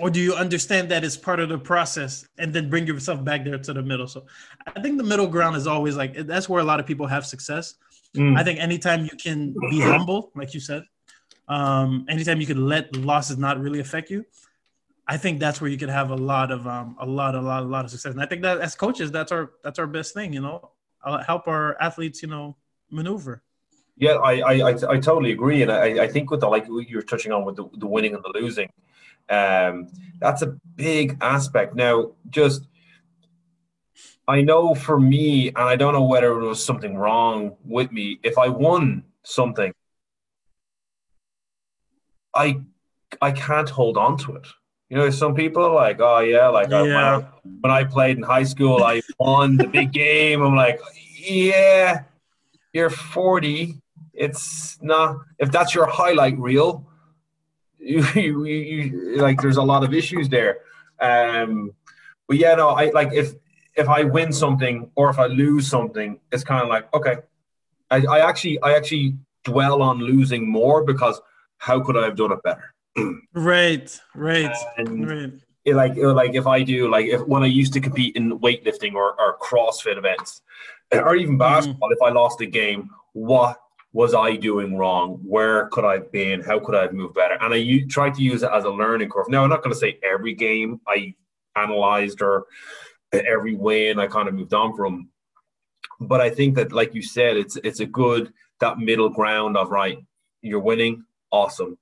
Or do you understand that it's part of the process and then bring yourself back there to the middle? So I think the middle ground is always like, that's where a lot of people have success. Mm. I think anytime you can be humble, like you said, um, anytime you can let losses not really affect you, I think that's where you could have a lot of, um, a lot, a lot, a lot of success. And I think that as coaches, that's our, that's our best thing, you know, I'll help our athletes, you know, maneuver. Yeah, I, I, I, I totally agree. And I, I think with the, like you were touching on with the, the winning and the losing, Um, that's a big aspect. Now, just, I know for me, and I don't know whether it was something wrong with me, if I won something, I I can't hold on to it. You know, some people are like, oh yeah, like yeah. I, when, I, when I played in high school, I won the big game. I'm like, yeah, you're forty. It's not, if that's your highlight reel, You, you, you like there's a lot of issues there. Um, But yeah, no, I like if if I win something or if I lose something, it's kind of like, okay, I, I actually I actually dwell on losing more because how could I have done it better? Right, right, and right. It like it like if I do like if when I used to compete in weightlifting or, or CrossFit events or even basketball, mm. if I lost a game, what was I doing wrong? Where could I have been? How could I have moved better? And I u- tried to use it as a learning curve. Now, I'm not going to say every game I analyzed or every win I kind of moved on from. But I think that, like you said, it's it's a good, that middle ground of, right, you're winning, awesome.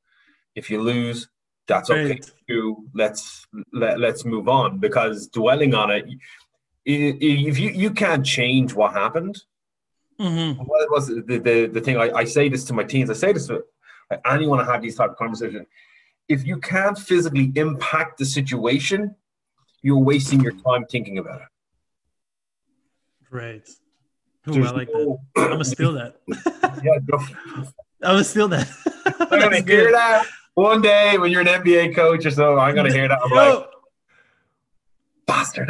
If you lose, that's okay right. too. Let's, let, let's move on. Because dwelling on it, if you, you can't change what happened, mm-hmm. Well, it was the, the, the thing I, I say this to my teens, I say this to like, anyone who have these type of conversations. If you can't physically impact the situation, you're wasting your time thinking about it. Right. Ooh, I like no, that. I'm gonna steal that. Yeah, go. I'm gonna steal that. I'm gonna good. hear that one day when you're an N B A coach or so. I'm gonna hear that. I'm Yo. like, bastard.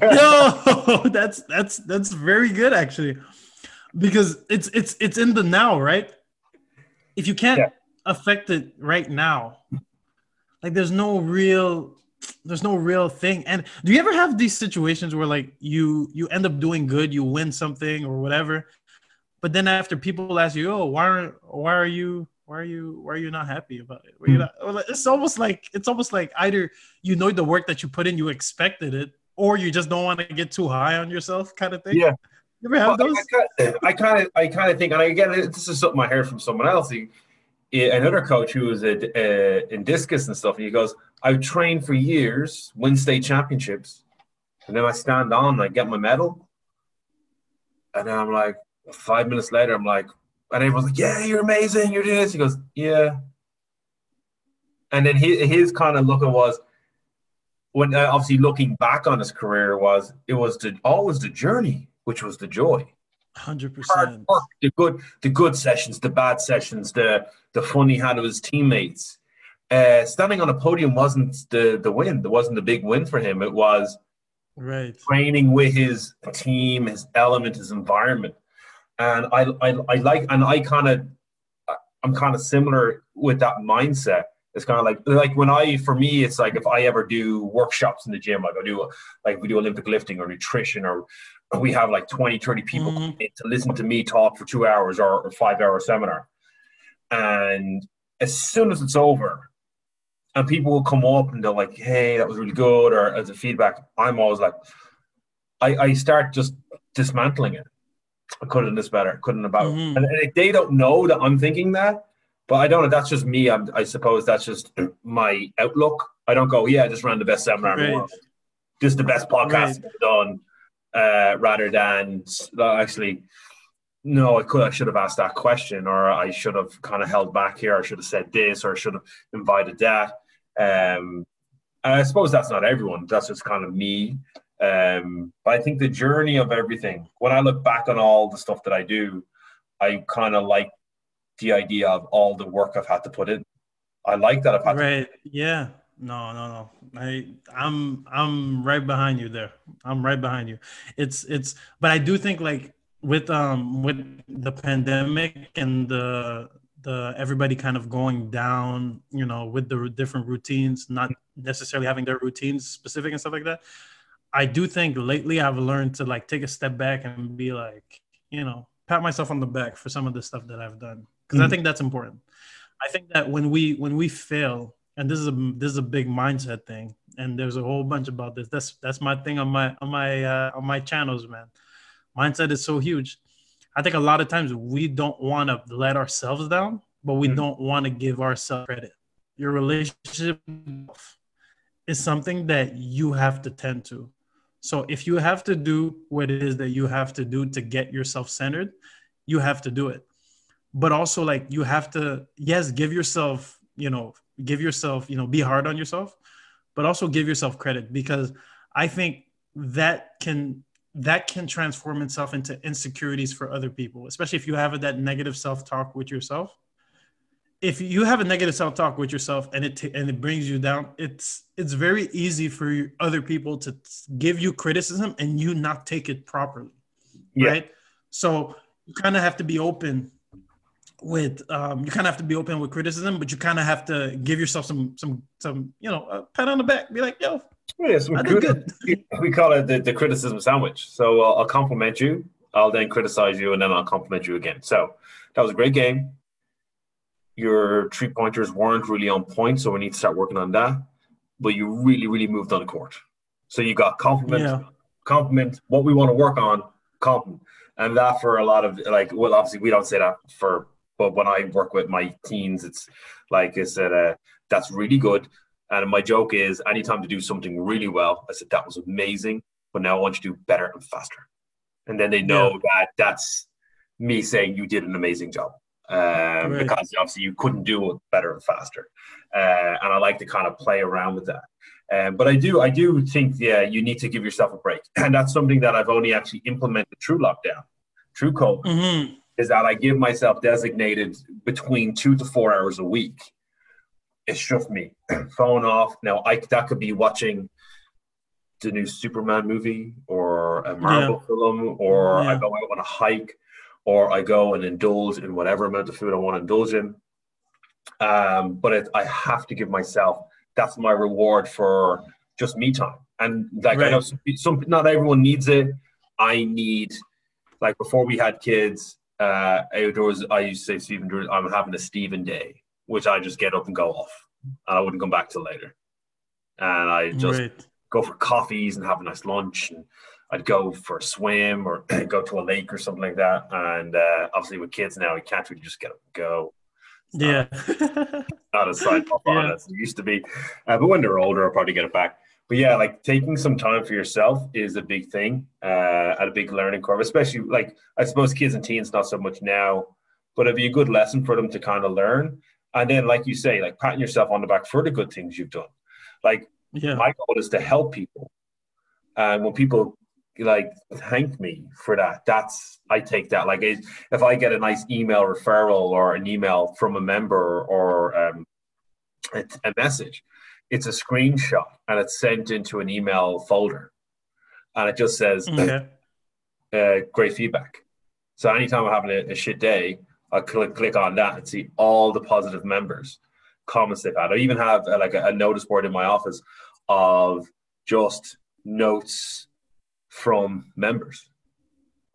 No, that's that's that's very good actually. Because it's it's it's in the now, right? If you can't yeah. affect it right now, like there's no real there's no real thing. And do you ever have these situations where like you you end up doing good, you win something or whatever, but then after people ask you, oh, why aren't why are you why are you why are you not happy about it? Why you not? It's almost like it's almost like either you know the work that you put in, you expected it, or you just don't want to get too high on yourself, kind of thing. Yeah. You ever have well, those? I kind of, I kind of think, and again, this is something I heard from someone else, he, another coach who was a, a, in discus and stuff. And he goes, "I've trained for years, win state championships, and then I stand on, and I get my medal, and then I'm like, five minutes later, I'm like, and everyone's like, yeah, you're amazing, you're doing this." He goes, "Yeah," and then his, his kind of look was, when uh, obviously looking back on his career, was it was the, always the journey. Which was the joy. one hundred percent. The good, the good sessions, the bad sessions, the the fun he had with his teammates. Uh, standing on a podium wasn't the, the win. It wasn't the big win for him. It was right. training with his team, his element, his environment. And I I, I like, and I kind of, I'm kind of similar with that mindset. It's kind of like, like when I, for me, it's like if I ever do workshops in the gym, like I do, like we do Olympic lifting or nutrition, or we have like twenty, thirty people mm-hmm. to listen to me talk for two hours or a five hour seminar. And as soon as it's over and people will come up and they're like, "Hey, that was really good," or as a feedback, I'm always like, I, I start just dismantling it. I could have done this better. Couldn't about mm-hmm. and, and they don't know that I'm thinking that. But I don't know. That's just me. I'm, I suppose that's just my outlook. I don't go, yeah, I just ran the best seminar right. in the world. Just the best podcast right. done. Uh, rather than actually, no, I could, I should have asked that question, or I should have kind of held back here. I should have said this, or I should have invited that. Um, and I suppose that's not everyone. That's just kind of me. Um, but I think the journey of everything, when I look back on all the stuff that I do, I kind of like the idea of all the work I've had to put in. I like that I've had right. to put in. Yeah. No, no, no. I I'm I'm right behind you there. I'm right behind you. It's it's but I do think like with um with the pandemic and the the everybody kind of going down, you know, with the different routines, not necessarily having their routines specific and stuff like that. I do think lately I've learned to like take a step back and be like, you know, pat myself on the back for some of the stuff that I've done, because mm-hmm. I think that's important. I think that when we when we fail, and this is a this is a big mindset thing, and there's a whole bunch about this. That's that's my thing on my on my uh, on my channels, man. Mindset is so huge. I think a lot of times we don't want to let ourselves down, but we mm-hmm. don't want to give ourselves credit. Your relationship is something that you have to tend to. So if you have to do what it is that you have to do to get yourself centered, you have to do it. But also, like, you have to, yes, give yourself, you know, give yourself, you know, be hard on yourself, but also give yourself credit, because I think that can, that can transform itself into insecurities for other people, especially if you have that negative self-talk with yourself. if you have a negative self-talk with yourself and it t- and it brings you down, it's it's very easy for other people to t- give you criticism and you not take it properly, yeah. right? So you kind of have to be open with um, you kind of have to be open with criticism, but you kind of have to give yourself some some some you know a pat on the back, be like, yo, yes, I did good. We call it the, the criticism sandwich. So I'll, I'll compliment you, I'll then criticize you, and then I'll compliment you again. So that was a great game. Your three-pointers weren't really on point, so we need to start working on that. But you really, really moved on the court. So you got compliments, yeah. compliments, what we want to work on, compliment. And that for a lot of, like, well, obviously we don't say that for, but when I work with my teens, it's like I said, uh, that's really good. And my joke is anytime to do something really well, I said, that was amazing, but now I want you to do better and faster. And then they know yeah. that that's me saying you did an amazing job. Um, right. Because obviously you couldn't do it better and faster, uh, and I like to kind of play around with that. Um, but I do, I do think, yeah, you need to give yourself a break, and that's something that I've only actually implemented through lockdown, through COVID, mm-hmm. is that I give myself designated between two to four hours a week. It's just me, phone off. Now, I that could be watching the new Superman movie or a Marvel yeah. film, or yeah. I go out on a hike. Or I go and indulge in whatever amount of food I want to indulge in. Um, but it, I have to give myself, that's my reward for just me time. And like right. I know some, some, not everyone needs it. I need, like before we had kids, uh, outdoors, I used to say, Stephen, I'm having a Stephen day, which I just get up and go off. And I wouldn't come back till later. And I just right. go for coffees and have a nice lunch and I'd go for a swim or go to a lake or something like that. And uh, obviously with kids now, you can't really just get up and go. It's yeah. Not, not a side pop on yeah. as it used to be. Uh, but when they're older, I'll probably get it back. But yeah, like taking some time for yourself is a big thing, uh, at a big learning curve, especially like I suppose kids and teens, not so much now, but it'd be a good lesson for them to kind of learn. And then, like you say, like patting yourself on the back for the good things you've done. Like yeah. my goal is to help people. And when people, like thank me for that, that's I take that, like if I get a nice email referral or an email from a member or um a, a message, it's a screenshot and it's sent into an email folder and it just says okay. uh, great feedback. So anytime I'm having a, a shit day, I click click on that and see all the positive members comments they've had. I even have a, like a, a notice board in my office of just notes from members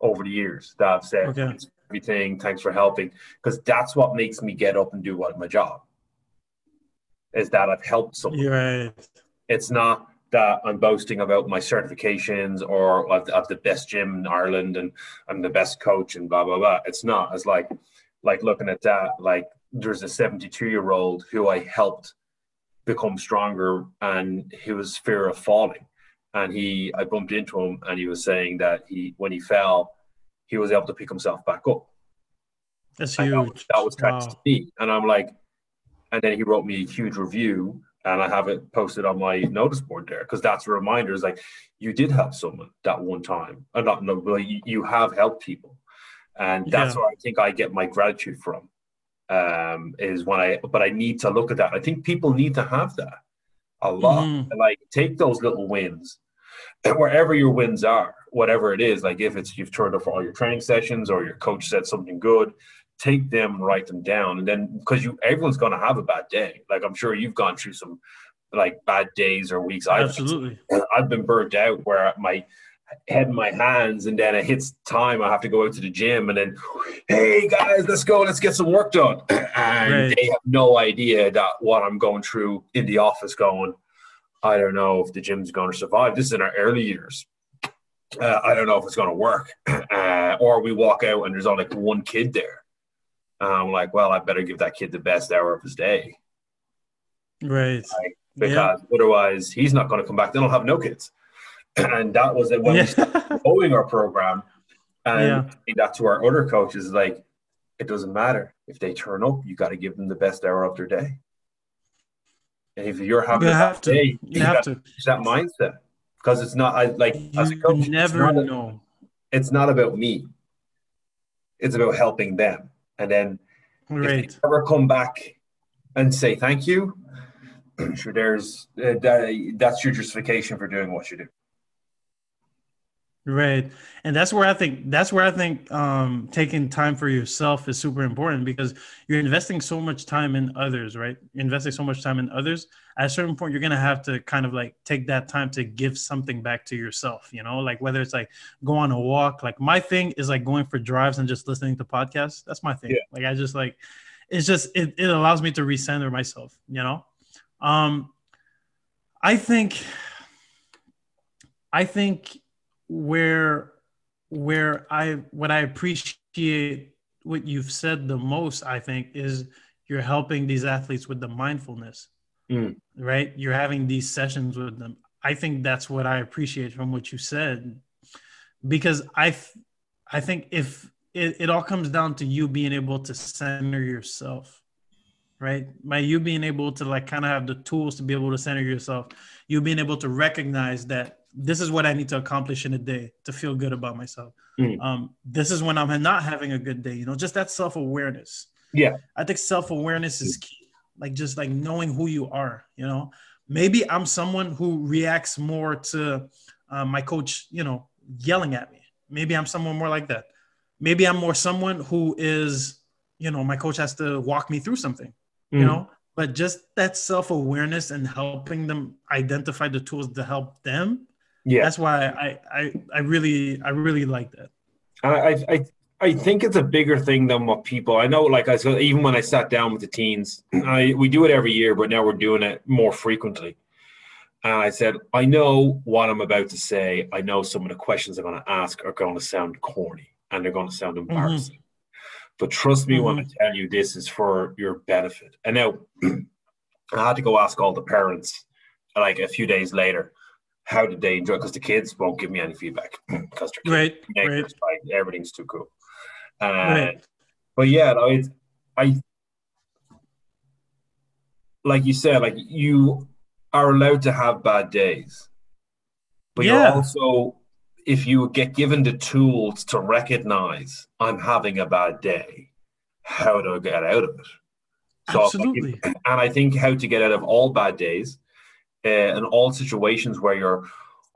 over the years that I've said okay. thanks for everything, thanks for helping, because that's what makes me get up and do what my job is, that I've helped someone. Right. It's not that I'm boasting about my certifications or I've, I've the best gym in Ireland and I'm the best coach and blah blah blah. It's not. It's like like looking at that, like there's a seventy-two year old who I helped become stronger and his fear of falling. And he, I bumped into him and he was saying that he, when he fell, he was able to pick himself back up. That's and huge. That was kind wow. of neat. And I'm like, and then he wrote me a huge review and I have it posted on my notice board there. Cause that's a reminder, is like, you did help someone that one time. And not, no, but you, you have helped people. And that's yeah. where I think I get my gratitude from, um, is when I, but I need to look at that. I think people need to have that a lot. Mm. Like take those little wins. Wherever your wins are, whatever it is, like if it's you've turned up for all your training sessions or your coach said something good, take them, write them down. And then because you everyone's going to have a bad day. Like I'm sure you've gone through some like bad days or weeks. Absolutely. I've, I've been burnt out where my head in my hands and then it hits time. I have to go out to the gym and then, hey guys, let's go. Let's get some work done. And right. they have no idea that what I'm going through in the office going, I don't know if the gym's going to survive. This is in our early years. Uh, I don't know if it's going to work. Uh, or we walk out and there's only like one kid there. And I'm like, well, I better give that kid the best hour of his day. Right. Like, because yeah. otherwise he's not going to come back. Then I'll have no kids. And that was it when yeah. we started following our program. And yeah. that to our other coaches, like, it doesn't matter. If they turn up, you got to give them the best hour of their day. And if you're having you a bad day, you, you have to change that mindset, because it's not I, like you as a coach. Never it's know. A, it's not about me. It's about helping them. And then right. if they ever come back and say thank you. Sure, there's uh, that, that's your justification for doing what you do. Right. And that's where I think, that's where I think um, taking time for yourself is super important, because you're investing so much time in others, right? You're investing so much time in others. At a certain point, you're going to have to kind of like take that time to give something back to yourself, you know, like whether it's like go on a walk. Like my thing is like going for drives and just listening to podcasts. That's my thing. Yeah. Like, I just like, it's just, it, it allows me to recenter myself, you know? Um, I think, I think, where where I what I appreciate what you've said the most, I think, is you're helping these athletes with the mindfulness, mm. right? You're having these sessions with them. I think that's what I appreciate from what you said, because I I think if it, it all comes down to you being able to center yourself, right? By you being able to like kind of have the tools to be able to center yourself, you being able to recognize that this is what I need to accomplish in a day to feel good about myself. Mm. Um, this is when I'm not having a good day, you know, just that self-awareness. Yeah. I think self-awareness is key. Like just like knowing who you are, you know, maybe I'm someone who reacts more to uh, my coach, you know, yelling at me. Maybe I'm someone more like that. Maybe I'm more someone who is, you know, my coach has to walk me through something, mm. you know, but just that self-awareness and helping them identify the tools to help them. Yeah, that's why I, I, I really I really like that. I, I I think it's a bigger thing than what people I know. Like I said, even when I sat down with the teens, I we do it every year, but now we're doing it more frequently. And I said, I know what I'm about to say. I know some of the questions I'm going to ask are going to sound corny and they're going to sound embarrassing. Mm-hmm. But trust me mm-hmm. when I tell you, this is for your benefit. And now I had to go ask all the parents like a few days later. How did they enjoy? Because the kids won't give me any feedback because they're kids. Right, right. Like, everything's too cool. Uh, right. But yeah, no, it's, I like you said, like you are allowed to have bad days, but yeah. you're also, if you get given the tools to recognize I'm having a bad day, how do I get out of it? So absolutely. Like, and I think how to get out of all bad days. Uh, in all situations where you're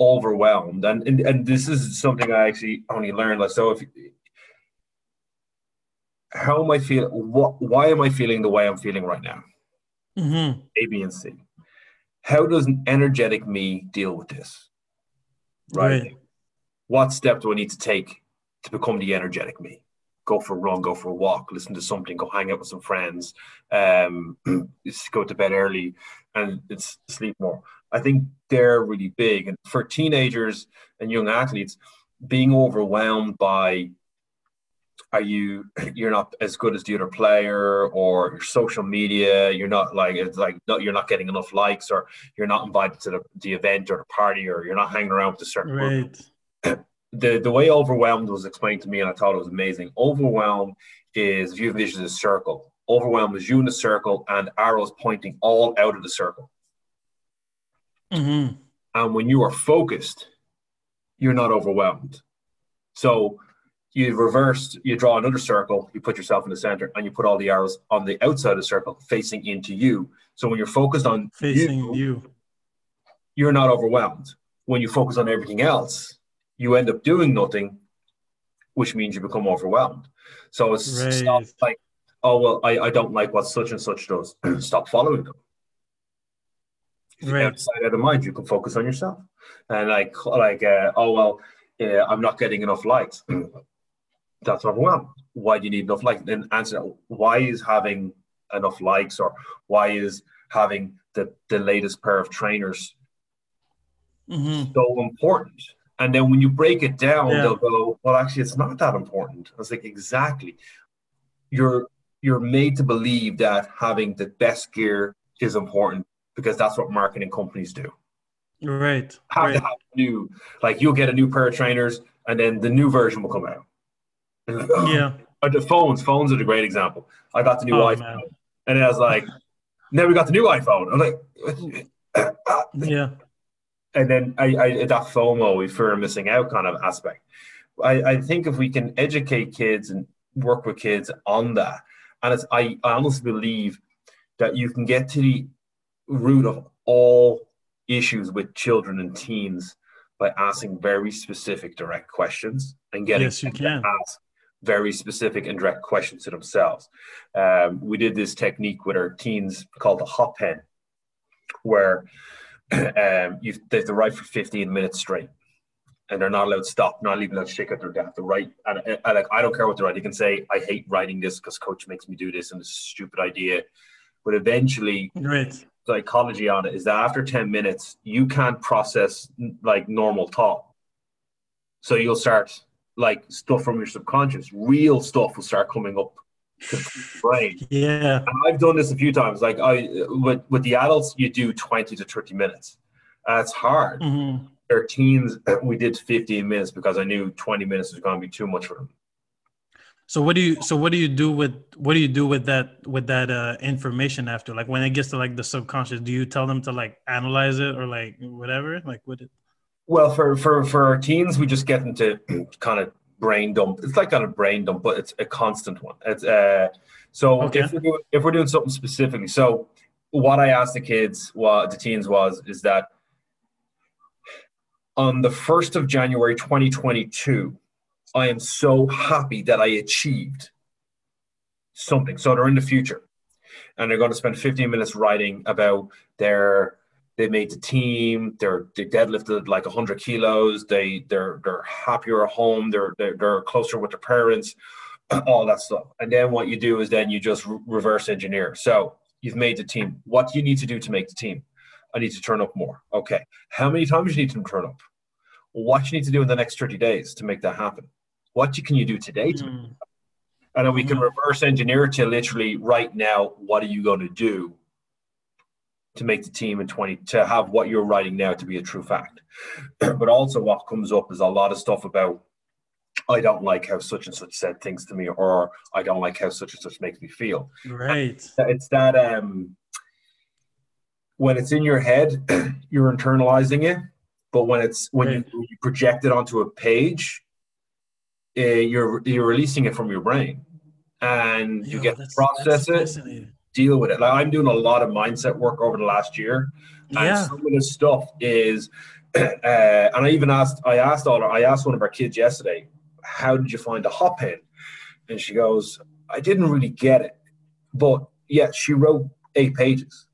overwhelmed, and, and and this is something I actually only learned. Like, so if how am I feeling? What? Why am I feeling the way I'm feeling right now? Mm-hmm. A, B, and C. How does an energetic me deal with this? Right? Right. What step do I need to take to become the energetic me? Go for a run. Go for a walk. Listen to something. Go hang out with some friends. Um, go to bed early. And it's sleep more. I think they're really big. And for teenagers and young athletes, being overwhelmed by are you you're not as good as the other player, or your social media, you're not like it's like no, you're not getting enough likes, or you're not invited to the, the event or the party, or you're not hanging around with a certain group. Right. The the way overwhelmed was explained to me, and I thought it was amazing. Overwhelmed is if you envision a circle. Overwhelmed is you in the circle and arrows pointing all out of the circle. Mm-hmm. And when you are focused, you're not overwhelmed. So you reverse, you draw another circle, you put yourself in the center, and you put all the arrows on the outside of the circle facing into you. So when you're focused on facing you, you. you're not overwhelmed. When you focus on everything else, you end up doing nothing, which means you become overwhelmed. So it's right. Stop, like, oh, well, I, I don't like what such and such does. Stop following them. If right. you outside of the mind, you can focus on yourself. And like, like uh, oh, well, uh, I'm not getting enough likes. That's overwhelming. Why do you need enough likes? Then answer, why is having enough likes, or why is having the, the latest pair of trainers mm-hmm. so important? And then when you break it down, yeah. they'll go, well, actually, it's not that important. I was like, exactly. You're... You're made to believe that having the best gear is important because that's what marketing companies do. Right. Have right. to have new, like you'll get a new pair of trainers and then the new version will come out. Like, oh. Yeah. Or the phones. Phones are the great example. I got the new oh, iPhone. Man. And I was like, now we got the new iPhone. I'm like, yeah. And then I, I that FOMO, fear of missing out kind of aspect. I, I think if we can educate kids and work with kids on that, and it's, I honestly believe that you can get to the root of all issues with children and teens by asking very specific, direct questions and getting yes, you can. ask very specific and direct questions to themselves. Um, we did this technique with our teens called the hot pen, where um, you they have to write for fifteen minutes straight, and they're not allowed to stop, not even allowed to shake out their death. They write, and I, like, I don't care what they write. You can say, I hate writing this because coach makes me do this and it's a stupid idea. But eventually, right. psychology on it is that after ten minutes, you can't process like normal thought. So you'll start, like, stuff from your subconscious, real stuff will start coming up to the brain. Yeah. And I've done this a few times. Like, I, with, with the adults, you do twenty to thirty minutes. That's hard. Mm-hmm. Their teens, we did fifteen minutes because I knew twenty minutes was going to be too much for them. So what do you so what do you do with what do you do with that with that uh, information after, like, when it gets to like the subconscious? Do you tell them to like analyze it or like whatever, like what it? Well, for for for our teens, we just get them to kind of brain dump. It's like kind of brain dump, but it's a constant one. It's uh, so okay. if we're doing, if we're doing something specifically, so what I asked the kids, well, the teens was is that on the first of January, twenty twenty-two. I am so happy that I achieved something. So they're in the future and they're going to spend fifteen minutes writing about their, they made the team, they're, they deadlifted like one hundred kilos. They, they're, they're happier at home. They're, they're, they're closer with their parents, all that stuff. And then what you do is then you just reverse engineer. So you've made the team. What do you need to do to make the team? I need to turn up more. Okay. How many times do you need to turn up? What you need to do in the next thirty days to make that happen? What you, can you do today to mm. and then we can reverse engineer to literally right now, what are you going to do to make the team in twenty, to have what you're writing now to be a true fact? But also what comes up is a lot of stuff about, I don't like how such and such said things to me, or I don't like how such and such makes me feel. Right. And it's that um, when it's in your head, you're internalizing it. But when it's when right. you, you project it onto a page, uh, you're you're releasing it from your brain, and Yo, you get to process it, deal with it. Like, I'm doing a lot of mindset work over the last year, and yeah. some of this stuff is. Uh, and I even asked I asked all I asked one of our kids yesterday, "How did you find the hot pen?" And she goes, "I didn't really get it," but yeah, she wrote eight pages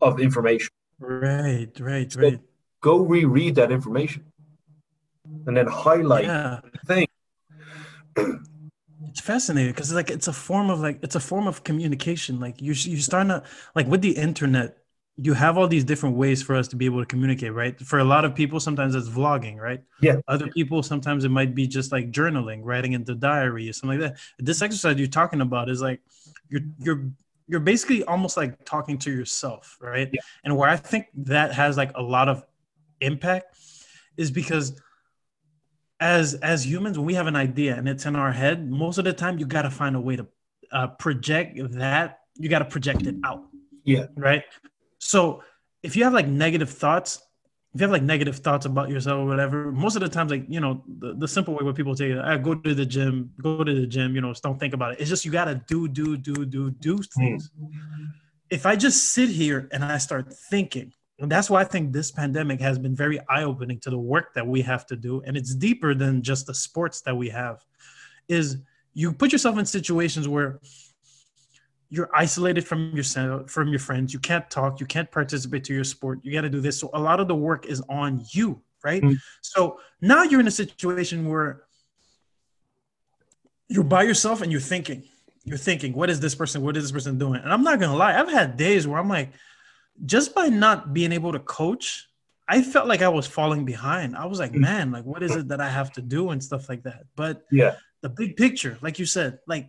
of information. Right, right, right. So, go reread that information and then highlight yeah. the thing. It's fascinating because like it's a form of like it's a form of communication. Like you you start to like with the internet, you have all these different ways for us to be able to communicate, right? For a lot of people, sometimes it's vlogging, right? Yeah. Other people, sometimes it might be just like journaling, writing into diary or something like that. This exercise you're talking about is like you're you're you're basically almost like talking to yourself, right? Yeah. And where I think that has like a lot of impact is because as as humans, when we have an idea and it's in our head, most of the time you got to find a way to uh, project that. You got to project it out. Yeah. Right. So if you have like negative thoughts, if you have like negative thoughts about yourself or whatever, most of the times, like, you know, the, the simple way where people take it, I go to the gym, go to the gym, you know, just don't think about it. It's just, you got to do, do, do, do, do things. Mm. If I just sit here and I start thinking, and that's why I think this pandemic has been very eye-opening to the work that we have to do. And it's deeper than just the sports that we have, is you put yourself in situations where you're isolated from yourself, from your friends. You can't talk. You can't participate to your sport. You got to do this. So a lot of the work is on you, right? Mm-hmm. So now you're in a situation where you're by yourself and you're thinking. You're thinking, what is this person? What is this person doing? And I'm not going to lie. I've had days where I'm like, just by not being able to coach, I felt like I was falling behind. I was like, man, like, what is it that I have to do and stuff like that? But yeah, the big picture, like you said, like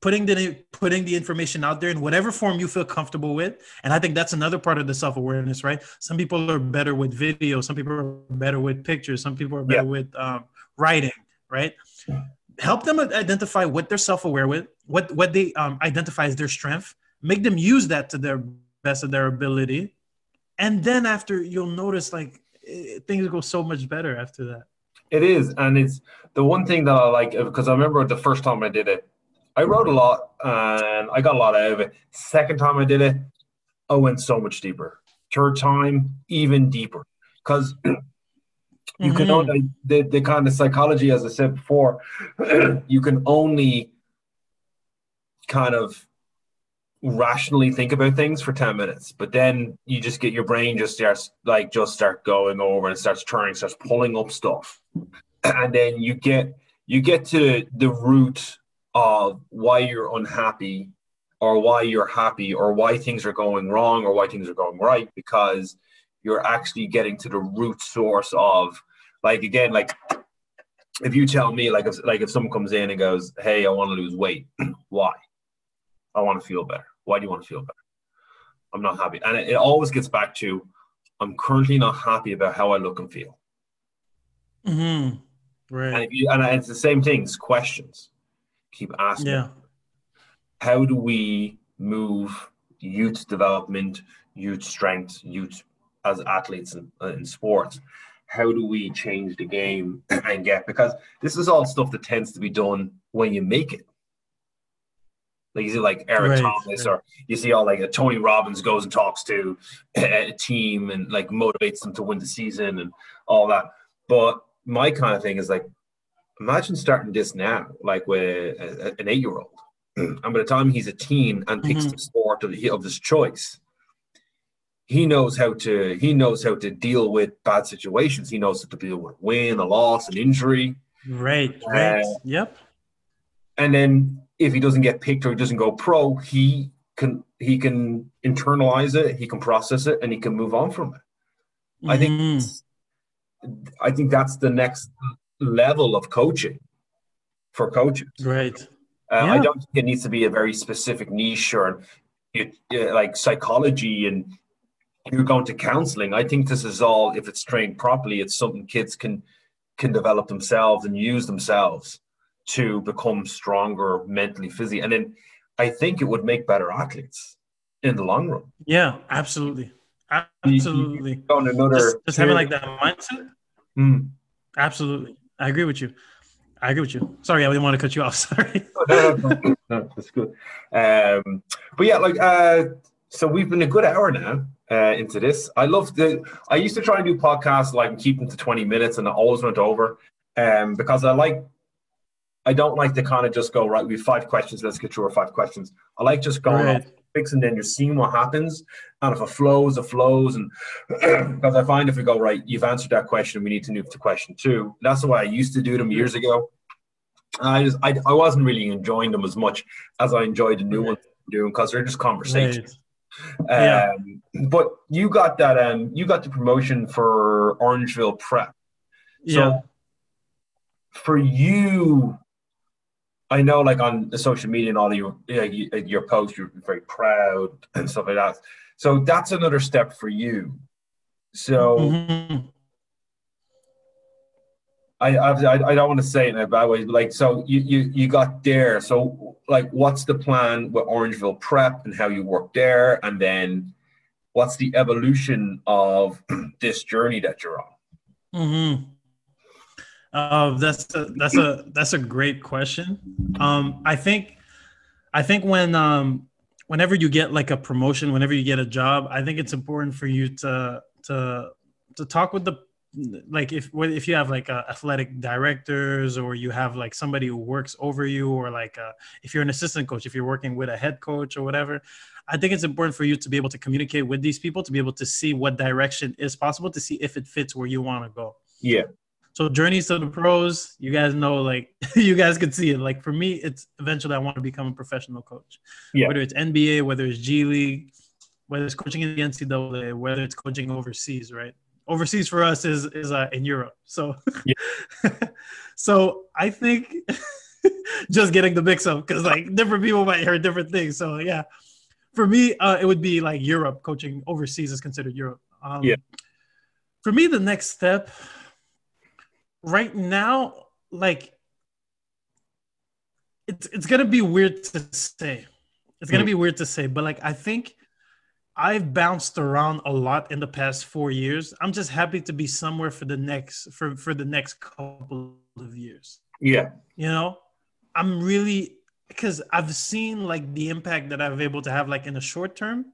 putting the, putting the information out there in whatever form you feel comfortable with. And I think that's another part of the self-awareness, right? Some people are better with video. Some people are better with pictures. Some people are better yeah. with um, writing, right? Help them identify what they're self-aware with, what, what they um, identify as their strength, make them use that to their best of their ability, and then after you'll notice like it, things go so much better after that. It is, and it's the one thing that I like, because I remember the first time I did it, I wrote a lot and I got a lot out of it. Second time I did it, I went so much deeper. Third time, even deeper, because you mm-hmm. can only the, the kind of psychology, as I said before, you can only kind of rationally think about things for ten minutes, but then you just get your brain just starts like just start going over and starts turning, starts pulling up stuff, and then you get you get to the root of why you're unhappy or why you're happy or why things are going wrong or why things are going right, because you're actually getting to the root source of, like, again, like if you tell me, like if, like if someone comes in and goes, hey, I want to lose weight. Why? I want to feel better. Why do you want to feel better? I'm not happy. And it, it always gets back to, I'm currently not happy about how I look and feel. Mm-hmm. Right. And, if you, and it's the same things, questions. Keep asking. Yeah. How do we move youth development, youth strength, youth as athletes in, uh, in sports? How do we change the game and get, because this is all stuff that tends to be done when you make it. Like you see, like Eric right, Thomas, right. or you see all like a Tony Robbins goes and talks to a team and like motivates them to win the season and all that. But my kind of thing is like, imagine starting this now, like with a, an eight-year-old, and by the time he's a teen and picks mm-hmm. the sport of, of his choice, he knows how to he knows how to deal with bad situations. He knows how to deal with a win, a loss, an injury. Right. Uh, right. Yep. And then, if he doesn't get picked or he doesn't go pro, he can he can internalize it, he can process it, and he can move on from it. Mm-hmm. I think I think that's the next level of coaching for coaches. Right. Uh, yeah. I don't think it needs to be a very specific niche or it, uh, like psychology and you're going to counseling. I think this is all, if it's trained properly, it's something kids can can develop themselves and use themselves to become stronger mentally, physically. And then I think it would make better athletes in the long run. Yeah, absolutely. Absolutely. You, you just, just having like that mindset. Mm. Absolutely. I agree with you. I agree with you. Sorry, I didn't want to cut you off. Sorry. no, no, no, no, that's good. Um, but yeah, like, uh, so we've been a good hour now uh, into this. I love the, I used to try and do podcasts, like, and keep them to twenty minutes, and I always went over um, because I like, I don't like to kind of just go, right, we have five questions, let's get through our five questions. I like just going right. off topics and then you're seeing what happens. And if it flows, it flows. And because I find if we go, right, you've answered that question, we need to move to question two. That's the way I used to do them years ago. I just, I, I wasn't really enjoying them as much as I enjoyed the new ones I'm doing because they're just conversations. Right. Yeah. Um, but you got that, um, you got the promotion for Orangeville Prep. So yeah. for you, I know, like, on the social media and all of your, you know, your posts, you're very proud and stuff like that. So that's another step for you. So mm-hmm. I, I I don't want to say it in a bad way. Like, so you, you, you got there. So, like, what's the plan with Orangeville Prep and how you work there? And then what's the evolution of this journey that you're on? Mm-hmm. Uh, that's a, that's a that's a great question. Um, I think I think when um, whenever you get like a promotion, whenever you get a job, I think it's important for you to to to talk with the like if if you have like a athletic directors or you have like somebody who works over you or like a, if you're an assistant coach, if you're working with a head coach or whatever. I think it's important for you to be able to communicate with these people, to be able to see what direction is possible, to see if it fits where you want to go. Yeah. So Journeys to the Pros, you guys know, like, you guys could see it. Like, for me, it's eventually I want to become a professional coach. Yeah. Whether it's N B A, whether it's G League, whether it's coaching in the N C double A, whether it's coaching overseas, right? Overseas for us is is uh, in Europe. So, yeah. so I think just getting the mix up because, like, different people might hear different things. So, yeah. For me, uh, it would be, like, Europe. Coaching overseas is considered Europe. Um, yeah. For me, the next step... Right now, like, it's it's gonna be weird to say. It's gonna mm. be weird to say, but like I think I've bounced around a lot in the past four years. I'm just happy to be somewhere for the next for, for the next couple of years. Yeah. You know, I'm really because I've seen like the impact that I'm able to have like in the short term,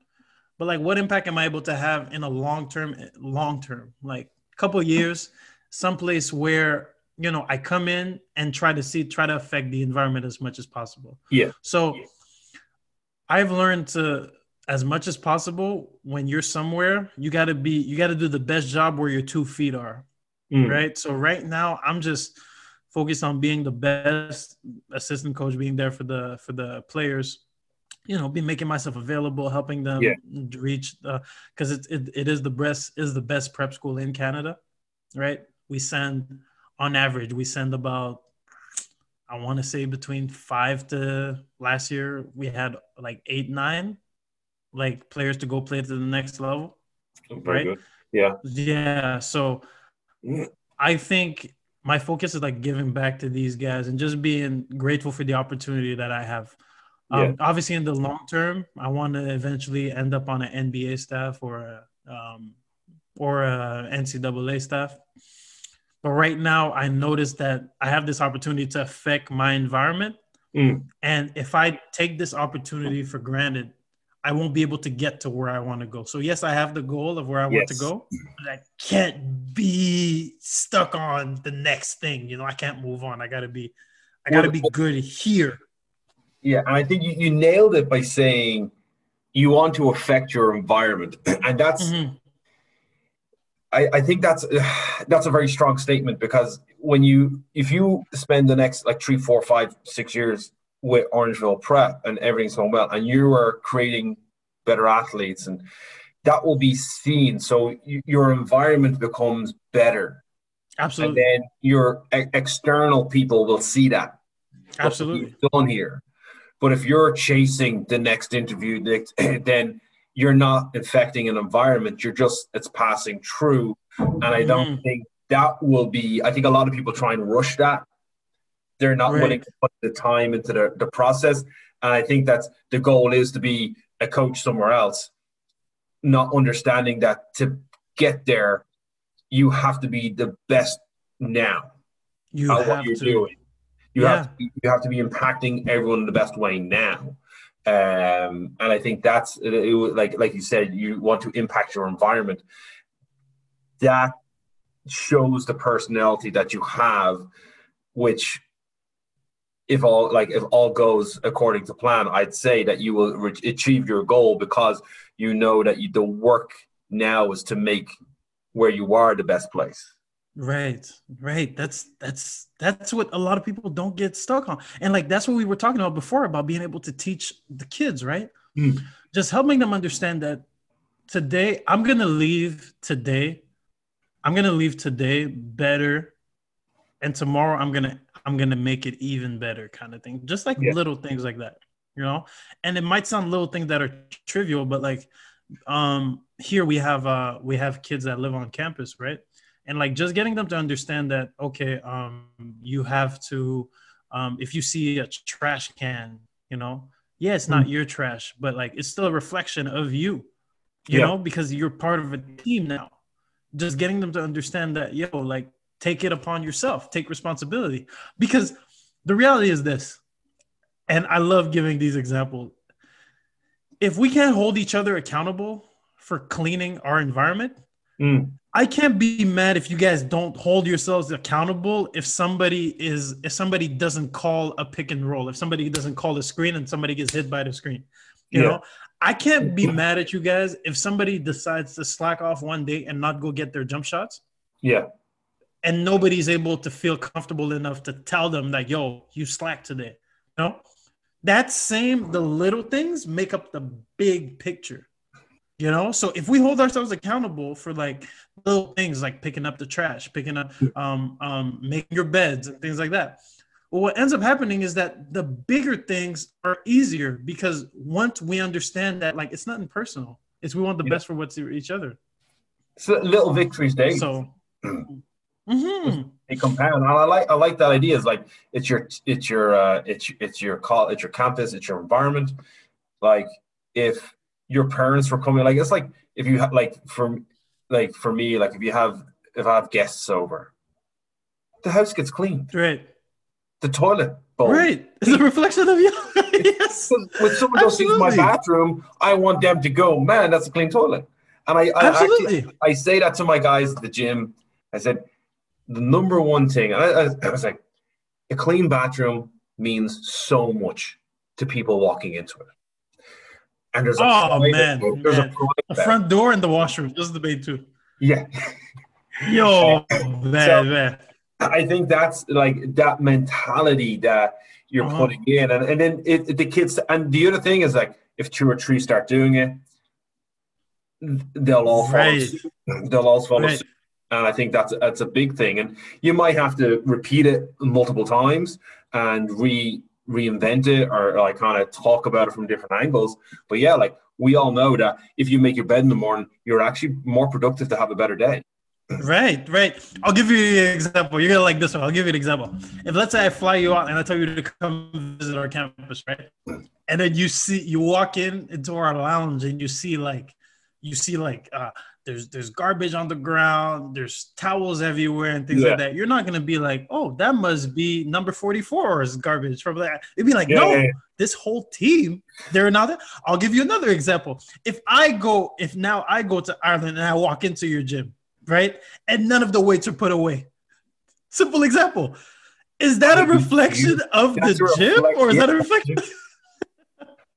but like what impact am I able to have in a long term, long term, like a couple of years, someplace where, you know, I come in and try to see, try to affect the environment as much as possible. Yeah. So yeah. I've learned to, as much as possible, when you're somewhere, you gotta be, you gotta do the best job where your two feet are. Mm. Right. So right now I'm just focused on being the best assistant coach, being there for the, for the players, you know, be making myself available, helping them yeah. reach the, cause it, it, it is the best is the best prep school in Canada. Right. We send, on average, we send about, I want to say between five to last year, we had like eight, nine, like players to go play to the next level. Oh, right. Good. Yeah. Yeah. So I think my focus is like giving back to these guys and just being grateful for the opportunity that I have. Um, yeah. Obviously in the long term, I want to eventually end up on an N B A staff or, a, um, or a N C double A staff. But right now, I noticed that I have this opportunity to affect my environment. Mm. And if I take this opportunity for granted, I won't be able to get to where I want to go. So, yes, I have the goal of where I yes. want to go, but I can't be stuck on the next thing. You know, I can't move on. I got to be I got to be good here. Yeah, and I think you, you nailed it by saying you want to affect your environment. And that's mm-hmm. – I, I think that's that's a very strong statement, because when you if you spend the next like three, four, five, six years with Orangeville Prep and everything's going well, and you are creating better athletes, and that will be seen. So you, your environment becomes better. Absolutely. And then your e- external people will see that. Absolutely. Done here. But if you're chasing the next interview, then you're not affecting an environment. You're just, it's passing through. And I don't mm. think that will be, I think a lot of people try and rush that. They're not right. willing to put the time into the, the process. And I think that's the goal, is to be a coach somewhere else, not understanding that to get there, you have to be the best now you at what you're to. doing. You, yeah. have to be, you have to be impacting everyone in the best way now. Um, and I think that's it, it, like like you said, you want to impact your environment. That shows the personality that you have, which, if all like if all goes according to plan, I'd say that you will re- achieve your goal, because you know that you, the work now is to make where you are the best place. Right, right. That's that's that's what a lot of people don't get stuck on, and like that's what we were talking about before about being able to teach the kids, right? Mm. Just helping them understand that today I'm gonna leave today, I'm gonna leave today better, and tomorrow I'm gonna I'm gonna make it even better, kind of thing. Just like yeah. little things like that, you know. And it might sound little things that are trivial, but like um, here we have uh, we have kids that live on campus, right? And like just getting them to understand that, okay, um, you have to, um, if you see a trash can, you know, yeah, it's not mm. your trash, but like it's still a reflection of you, you yeah. know, because you're part of a team now. Just getting them to understand that, yo, like take it upon yourself, take responsibility. Because the reality is this, and I love giving these examples. If we can't hold each other accountable for cleaning our environment, mm. I can't be mad if you guys don't hold yourselves accountable if somebody is if somebody doesn't call a pick and roll, if somebody doesn't call a screen and somebody gets hit by the screen. You yeah. know, I can't be mad at you guys if somebody decides to slack off one day and not go get their jump shots. Yeah. And nobody's able to feel comfortable enough to tell them that, yo, you slack today. You know? That same the little things make up the big picture. You know, so if we hold ourselves accountable for like little things like picking up the trash, picking up, um, um, making your beds and things like that, well, what ends up happening is that the bigger things are easier, because once we understand that, like, it's nothing personal. It's we want the yeah. best for what's each other. So little victories, Dave. So mm-hmm. they compound. I like I like that idea. It's like it's your it's your uh, it's it's your call, it's your campus, it's your environment. Like if your parents were coming, like it's like if you have like for like for me like if you have if I have guests over, the house gets cleaned, right? The toilet Boom. Right. It's a reflection of you. Yes. When someone goes to my bathroom, I want them to go, man, that's a clean toilet. And I, I actually, I say that to my guys at the gym. I said, the number one thing, and I, I, I was like, a clean bathroom means so much to people walking into it. And there's a, oh, private, man, there's man. a, a front door in the washroom. This is the main two. Yeah. Yo, man, so, man. I think that's like that mentality that you're uh-huh. putting in. And, and then it, the kids, and the other thing is like, if two or three start doing it, they'll all right. follow suit. They'll all follow right. suit. And I think that's, that's a big thing. And you might have to repeat it multiple times and re reinvent it or like kind of talk about it from different angles. But yeah, like we all know that if you make your bed in the morning, you're actually more productive to have a better day. Right, right. I'll give you an example. You're going to like this one. I'll give you an example. If let's say I fly you out and I tell you to come visit our campus, right? And then you see, you walk in into our lounge and you see like, you see like, uh, There's there's garbage on the ground. There's towels everywhere and things yeah. like that. You're not gonna be like, oh, that must be number forty-four is garbage from that. It'd be like, yeah, no, yeah, yeah. this whole team, they're not there. I'll give you another example. If I go, if now I go to Ireland and I walk into your gym, right, and none of the weights are put away. Simple example. Is that a reflection of the gym, or is that a reflection?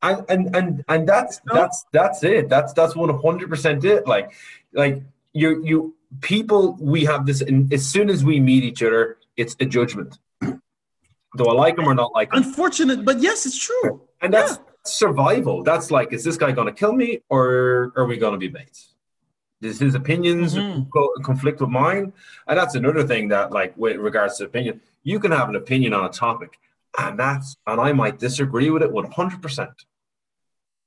And, and and and that's that's that's it. That's that's one hundred percent it. Like, like you you people. We have this. And as soon as we meet each other, it's a judgment. Do I like them or not like them? Unfortunate, but yes, it's true. And that's yeah. survival. That's like, is this guy going to kill me, or are we going to be mates? Does his opinions mm-hmm. co- conflict with mine? And that's another thing that, like, with regards to opinion, you can have an opinion on a topic, and that's and I might disagree with it one hundred percent.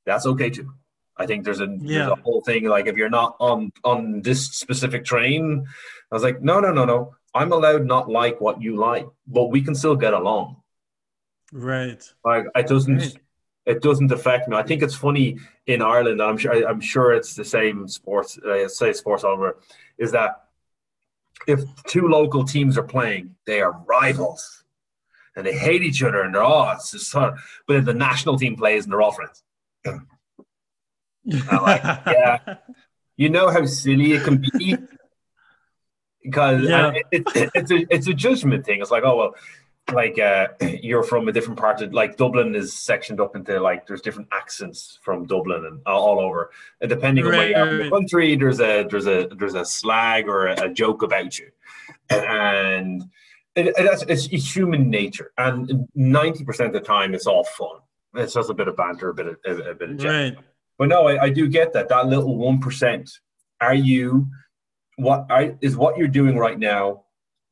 That's okay too. I think there's a, yeah. there's a whole thing like, if you're not on on this specific train, I was like, no, no, no, no. I'm allowed not like what you like, but we can still get along. Right. Like it doesn't right. it doesn't affect me. I think it's funny in Ireland, and I'm sure I, I'm sure it's the same sports. Uh, say sports all over, is that if two local teams are playing, they are rivals, and they hate each other, and they're all. Oh, it's just hard. But if the national team plays, and they're all friends. I'm like, yeah, you know how silly it can be, because yeah. it, it, it, it's a it's a judgment thing. It's like, oh well, like uh, you're from a different part of, like, Dublin is sectioned up into, like, there's different accents from Dublin and all over, and depending right, on where you are in the country, there's a there's a there's a slag or a, a joke about you, and it, that's it's, it's human nature, and ninety percent of the time it's all fun. It's just a bit of banter, a bit of a, a bit of right. But no, I, I do get that. That little one percent. Are you what I is what you're doing right now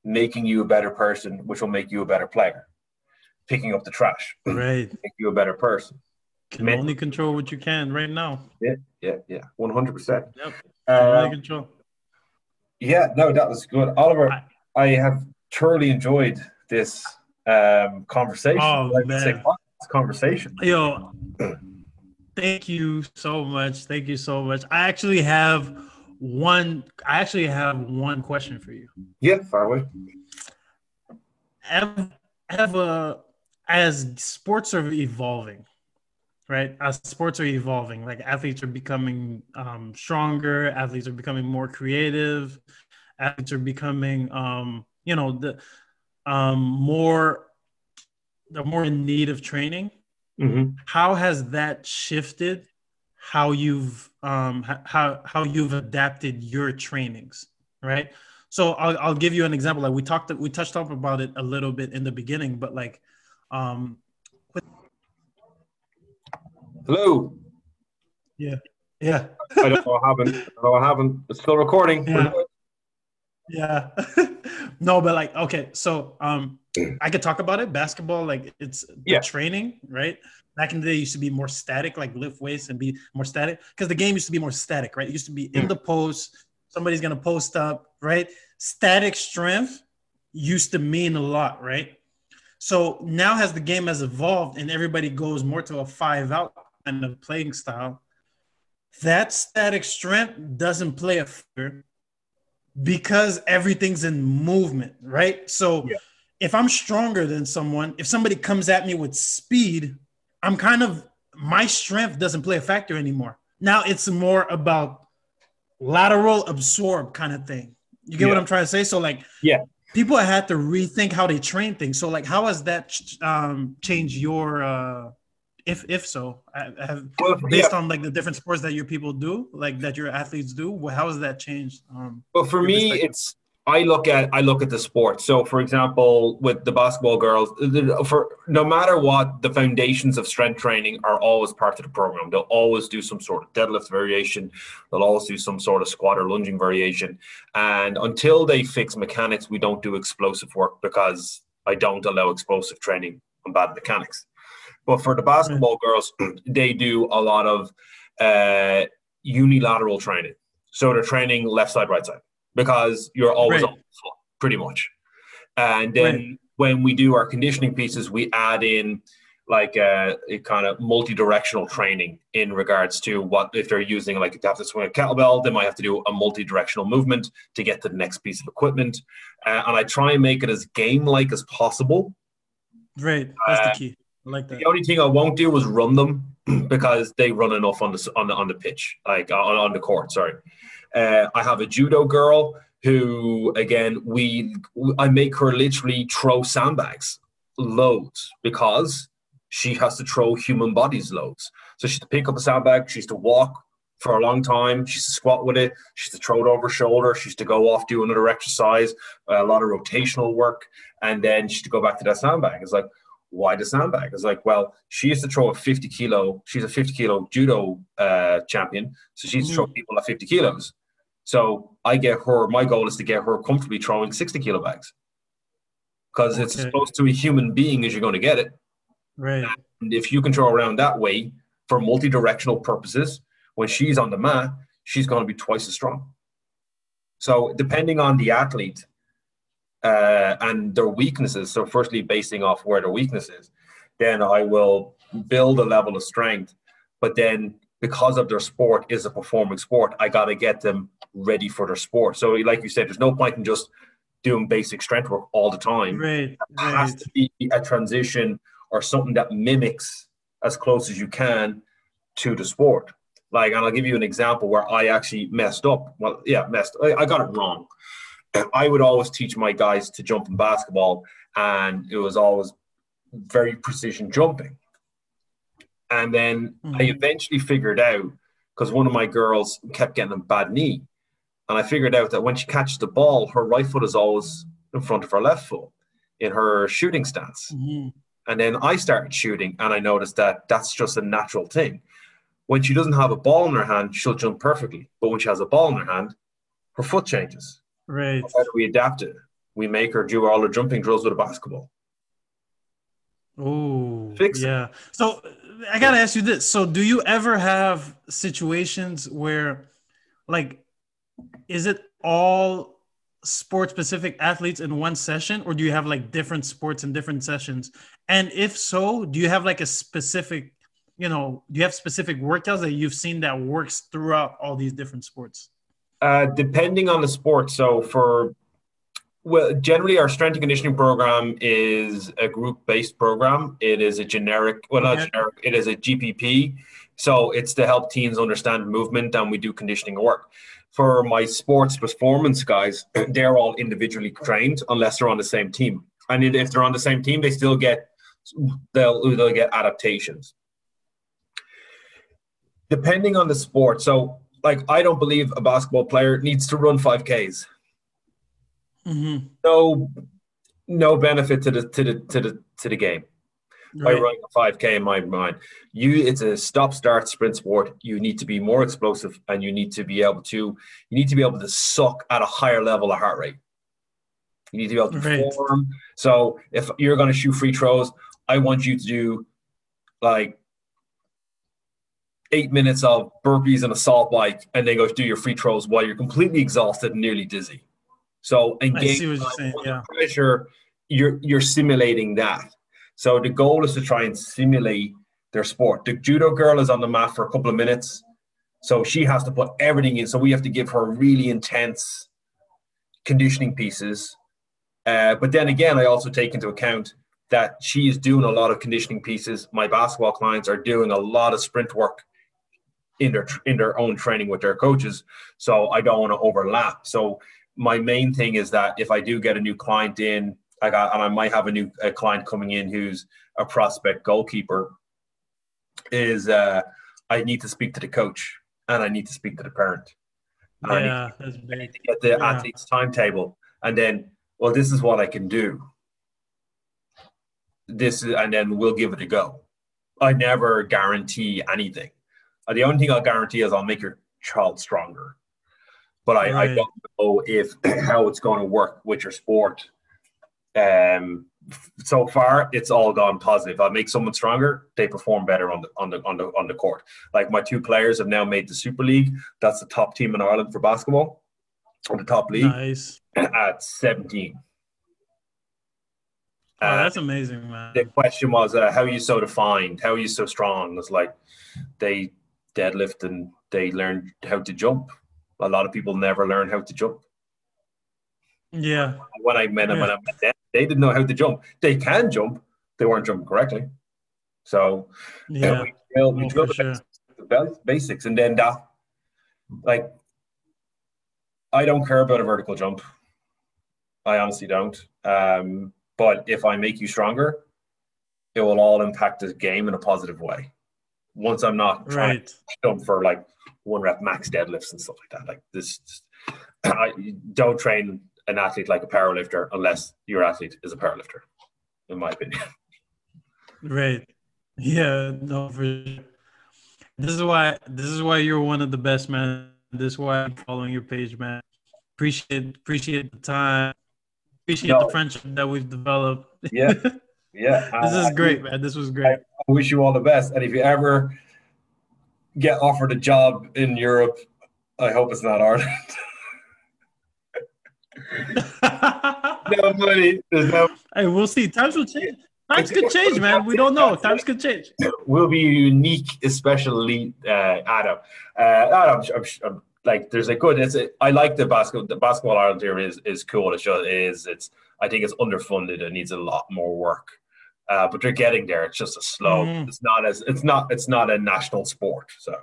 making you a better person, which will make you a better player? Picking up the trash, right? Make you a better person. Can Maybe. only control what you can right now. Yeah, yeah, yeah. One hundred percent. Yep. Uh, only control. Yeah, no, that was good, Oliver. I, I have thoroughly enjoyed this um, conversation. Oh like man. conversation yo thank you so much thank you so much I actually have one I actually have one question for you. Yeah, far away. Have, have a, as sports are evolving right as sports are evolving like athletes are becoming um stronger, athletes are becoming more creative, athletes are becoming um you know the um more they're more in need of training. Mm-hmm. How has that shifted how you've um, how how you've adapted your trainings, right? So I'll I'll give you an example. Like we talked we touched up about it a little bit in the beginning, but like, um, hello. Yeah, yeah. I don't know what happened. I don't know what happened. It's still recording. Yeah. Yeah. No, but like, okay, so um, I could talk about it. Basketball, like it's yeah. training, right? Back in the day, it used to be more static, like lift weights and be more static, because the game used to be more static, right? It used to be in the post, somebody's going to post up, right? Static strength used to mean a lot, right? So now as the game has evolved and everybody goes more to a five-out kind of playing style, that static strength doesn't play a factor, because everything's in movement, right? So yeah. if I'm stronger than someone, if somebody comes at me with speed, I'm kind of, my strength doesn't play a factor anymore. Now it's more about lateral absorb kind of thing. You get yeah. what I'm trying to say? So like, yeah, people had to rethink how they train things. So like, how has that um, changed your, uh, if, if so, I have, well, based yeah. on like the different sports that your people do, like that your athletes do, well, how has that changed? Um, well, for me, it's, I look at I look at the sport. So, for example, with the basketball girls, for no matter what, the foundations of strength training are always part of the program. They'll always do some sort of deadlift variation. They'll always do some sort of squat or lunging variation. And until they fix mechanics, we don't do explosive work because I don't allow explosive training on bad mechanics. But for the basketball girls, they do a lot of uh, unilateral training. So they're training left side, right side, because you're always right. on the floor, pretty much. And then right. when we do our conditioning pieces, we add in like a, a kind of multi-directional training in regards to what, if they're using, like if they have to swing a kettlebell, they might have to do a multi-directional movement to get to the next piece of equipment. Uh, and I try and make it as game-like as possible. Right, that's uh, the key. I like that. The only thing I won't do is run them because they run enough on the on the, on the pitch, like on, on the court, sorry. Uh, I have a judo girl who, again, we I make her literally throw sandbags loads because she has to throw human bodies loads. So she has to pick up a sandbag, she has to walk for a long time, she has to squat with it, she has to throw it over her shoulder, she has to go off, do another exercise, a lot of rotational work, and then she has to go back to that sandbag. It's like, why the sandbag? It's like, well, she used to throw a fifty kilo, she's a fifty kilo judo uh, champion, so she used to throw people at fifty kilos. So I get her, my goal is to get her comfortably throwing sixty kilo bags because it's okay. as close to a human being as you're going to get it. Right. And if you can throw around that way for multi-directional purposes, when she's on the mat, she's going to be twice as strong. So depending on the athlete uh, and their weaknesses, so firstly, basing off where their weakness is, then I will build a level of strength, but then because of their sport is a performing sport, I got to get them ready for their sport. So like you said, there's no point in just doing basic strength work all the time. Right, right. It has to be a transition or something that mimics as close as you can to the sport. Like, and I'll give you an example where I actually messed up. Well, yeah, messed. I, I got it wrong. I would always teach my guys to jump in basketball, and it was always very precision jumping. And then mm-hmm. I eventually figured out, because one of my girls kept getting a bad knee, and I figured out that when she catches the ball, her right foot is always in front of her left foot in her shooting stance. Mm-hmm. And then I started shooting, and I noticed that that's just a natural thing. When she doesn't have a ball in her hand, she'll jump perfectly. But when she has a ball in her hand, her foot changes. Right. How do we adapt it? We make her do all her jumping drills with a basketball. Oh, fix yeah. it. So I got to ask you this. So do you ever have situations where, like, is it all sport-specific athletes in one session, or do you have, like, different sports in different sessions? And if so, do you have, like, a specific, you know, do you have specific workouts that you've seen that works throughout all these different sports? Uh, depending on the sport. So for Well, generally, our strength and conditioning program is a group-based program. It is a generic, well, not generic, it is a G P P. So it's to help teams understand movement, and we do conditioning work. For my sports performance guys, they're all individually trained unless they're on the same team. And if they're on the same team, they still get, they'll, they'll get adaptations. Depending on the sport. So, like, I don't believe a basketball player needs to run five Ks. Mm-hmm. No, no benefit to the to the to the to the game. Right. I run a five K in my mind. You, it's a stop-start sprint sport. You need to be more explosive, and you need to be able to you need to be able to suck at a higher level of heart rate. You need to be able to right. form. So if you're going to shoot free throws, I want you to do like eight minutes of burpees and a salt bike, and then go do your free throws while you're completely exhausted and nearly dizzy. So engage time, yeah. pressure, you're you're simulating that. So the goal is to try and simulate their sport. The judo girl is on the mat for a couple of minutes, so she has to put everything in. So we have to give her really intense conditioning pieces Uh, but then again, I also take into account that she's doing a lot of conditioning pieces. My basketball clients are doing a lot of sprint work in their in their own training with their coaches. So I don't want to overlap. So my main thing is that if I do get a new client in, I got, and I might have a new a client coming in who's a prospect goalkeeper, is uh, I need to speak to the coach and I need to speak to the parent. And yeah, I need to, I need to get the yeah. athlete's timetable, and then, well, this is what I can do. This is, and then we'll give it a go. I never guarantee anything. The only thing I'll guarantee is I'll make your child stronger. But I, right. I don't know if how it's going to work with your sport. Um, so far, it's all gone positive. I make someone stronger; they perform better on the on the on the on the court. Like my two players have now made the Super League. That's the top team in Ireland for basketball, or the top league. Nice. At seventeen. Oh, uh, that's amazing, man. The question was, uh, how are you so defined? How are you so strong? It's like they deadlift and they learn how to jump. A lot of people never learn how to jump. Yeah. When I met them, yeah. when I met them, they didn't know how to jump. They can jump. They weren't jumping correctly. So yeah, we drill, we drill oh, the, sure. basics, the basics. And then that, like, I don't care about a vertical jump. I honestly don't. Um, but if I make you stronger, it will all impact the game in a positive way. Once I'm not trying right. to jump for, like, one rep max deadlifts and stuff like that. Like this, I don't train an athlete like a powerlifter unless your athlete is a powerlifter, in my opinion. Right. Yeah. No. For sure. This is why. This is why you're one of the best, man. This is why I'm following your page, man. Appreciate. Appreciate the time. Appreciate no. the friendship that we've developed. Yeah. Yeah. This I, is great, I, man. This was great. I wish you all the best, and if you ever get offered a job in Europe, I hope it's not Ireland. no money. No... Hey, we'll see. Times will change. Times could change, man. We don't know. Times could change. We'll be unique, especially uh, Adam. Uh, Adam, I'm, I'm, I'm, like, there's a good. It's a, I like the basketball. The basketball Ireland here is is cool. It is. It's. I think it's underfunded and needs a lot more work. Uh, but they're getting there. It's just a slow. Mm. It's not as. It's not. It's not a national sport. So,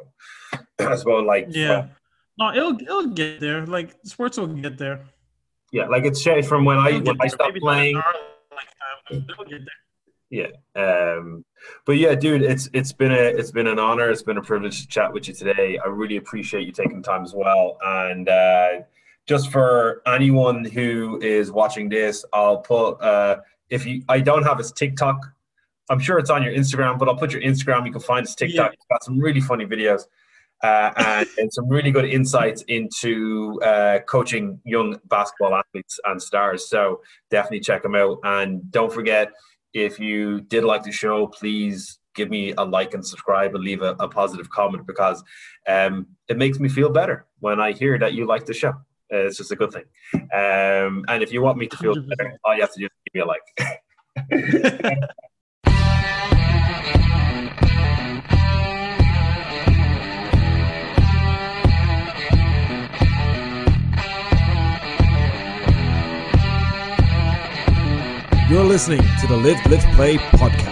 I suppose like yeah, well, no, it'll it'll get there. Like sports will get there. Yeah, like it's changed from when it'll I when I stopped Maybe playing. Our, like, um, it'll get there. Yeah, um, but yeah, dude, it's it's been a it's been an honor. It's been a privilege to chat with you today. I really appreciate you taking time as well. And uh, just for anyone who is watching this, I'll put. Uh, If you, I don't have his TikTok. I'm sure it's on your Instagram, but I'll put your Instagram. You can find his TikTok. Yeah. It's got some really funny videos uh, and, and some really good insights into uh, coaching young basketball athletes and stars. So definitely check him out. And don't forget, if you did like the show, please give me a like and subscribe and leave a, a positive comment because um, it makes me feel better when I hear that you like the show. Uh, it's just a good thing. Um, and if you want me to feel better, all you have to do is give me a like. You're listening to the Live, Live, Play podcast.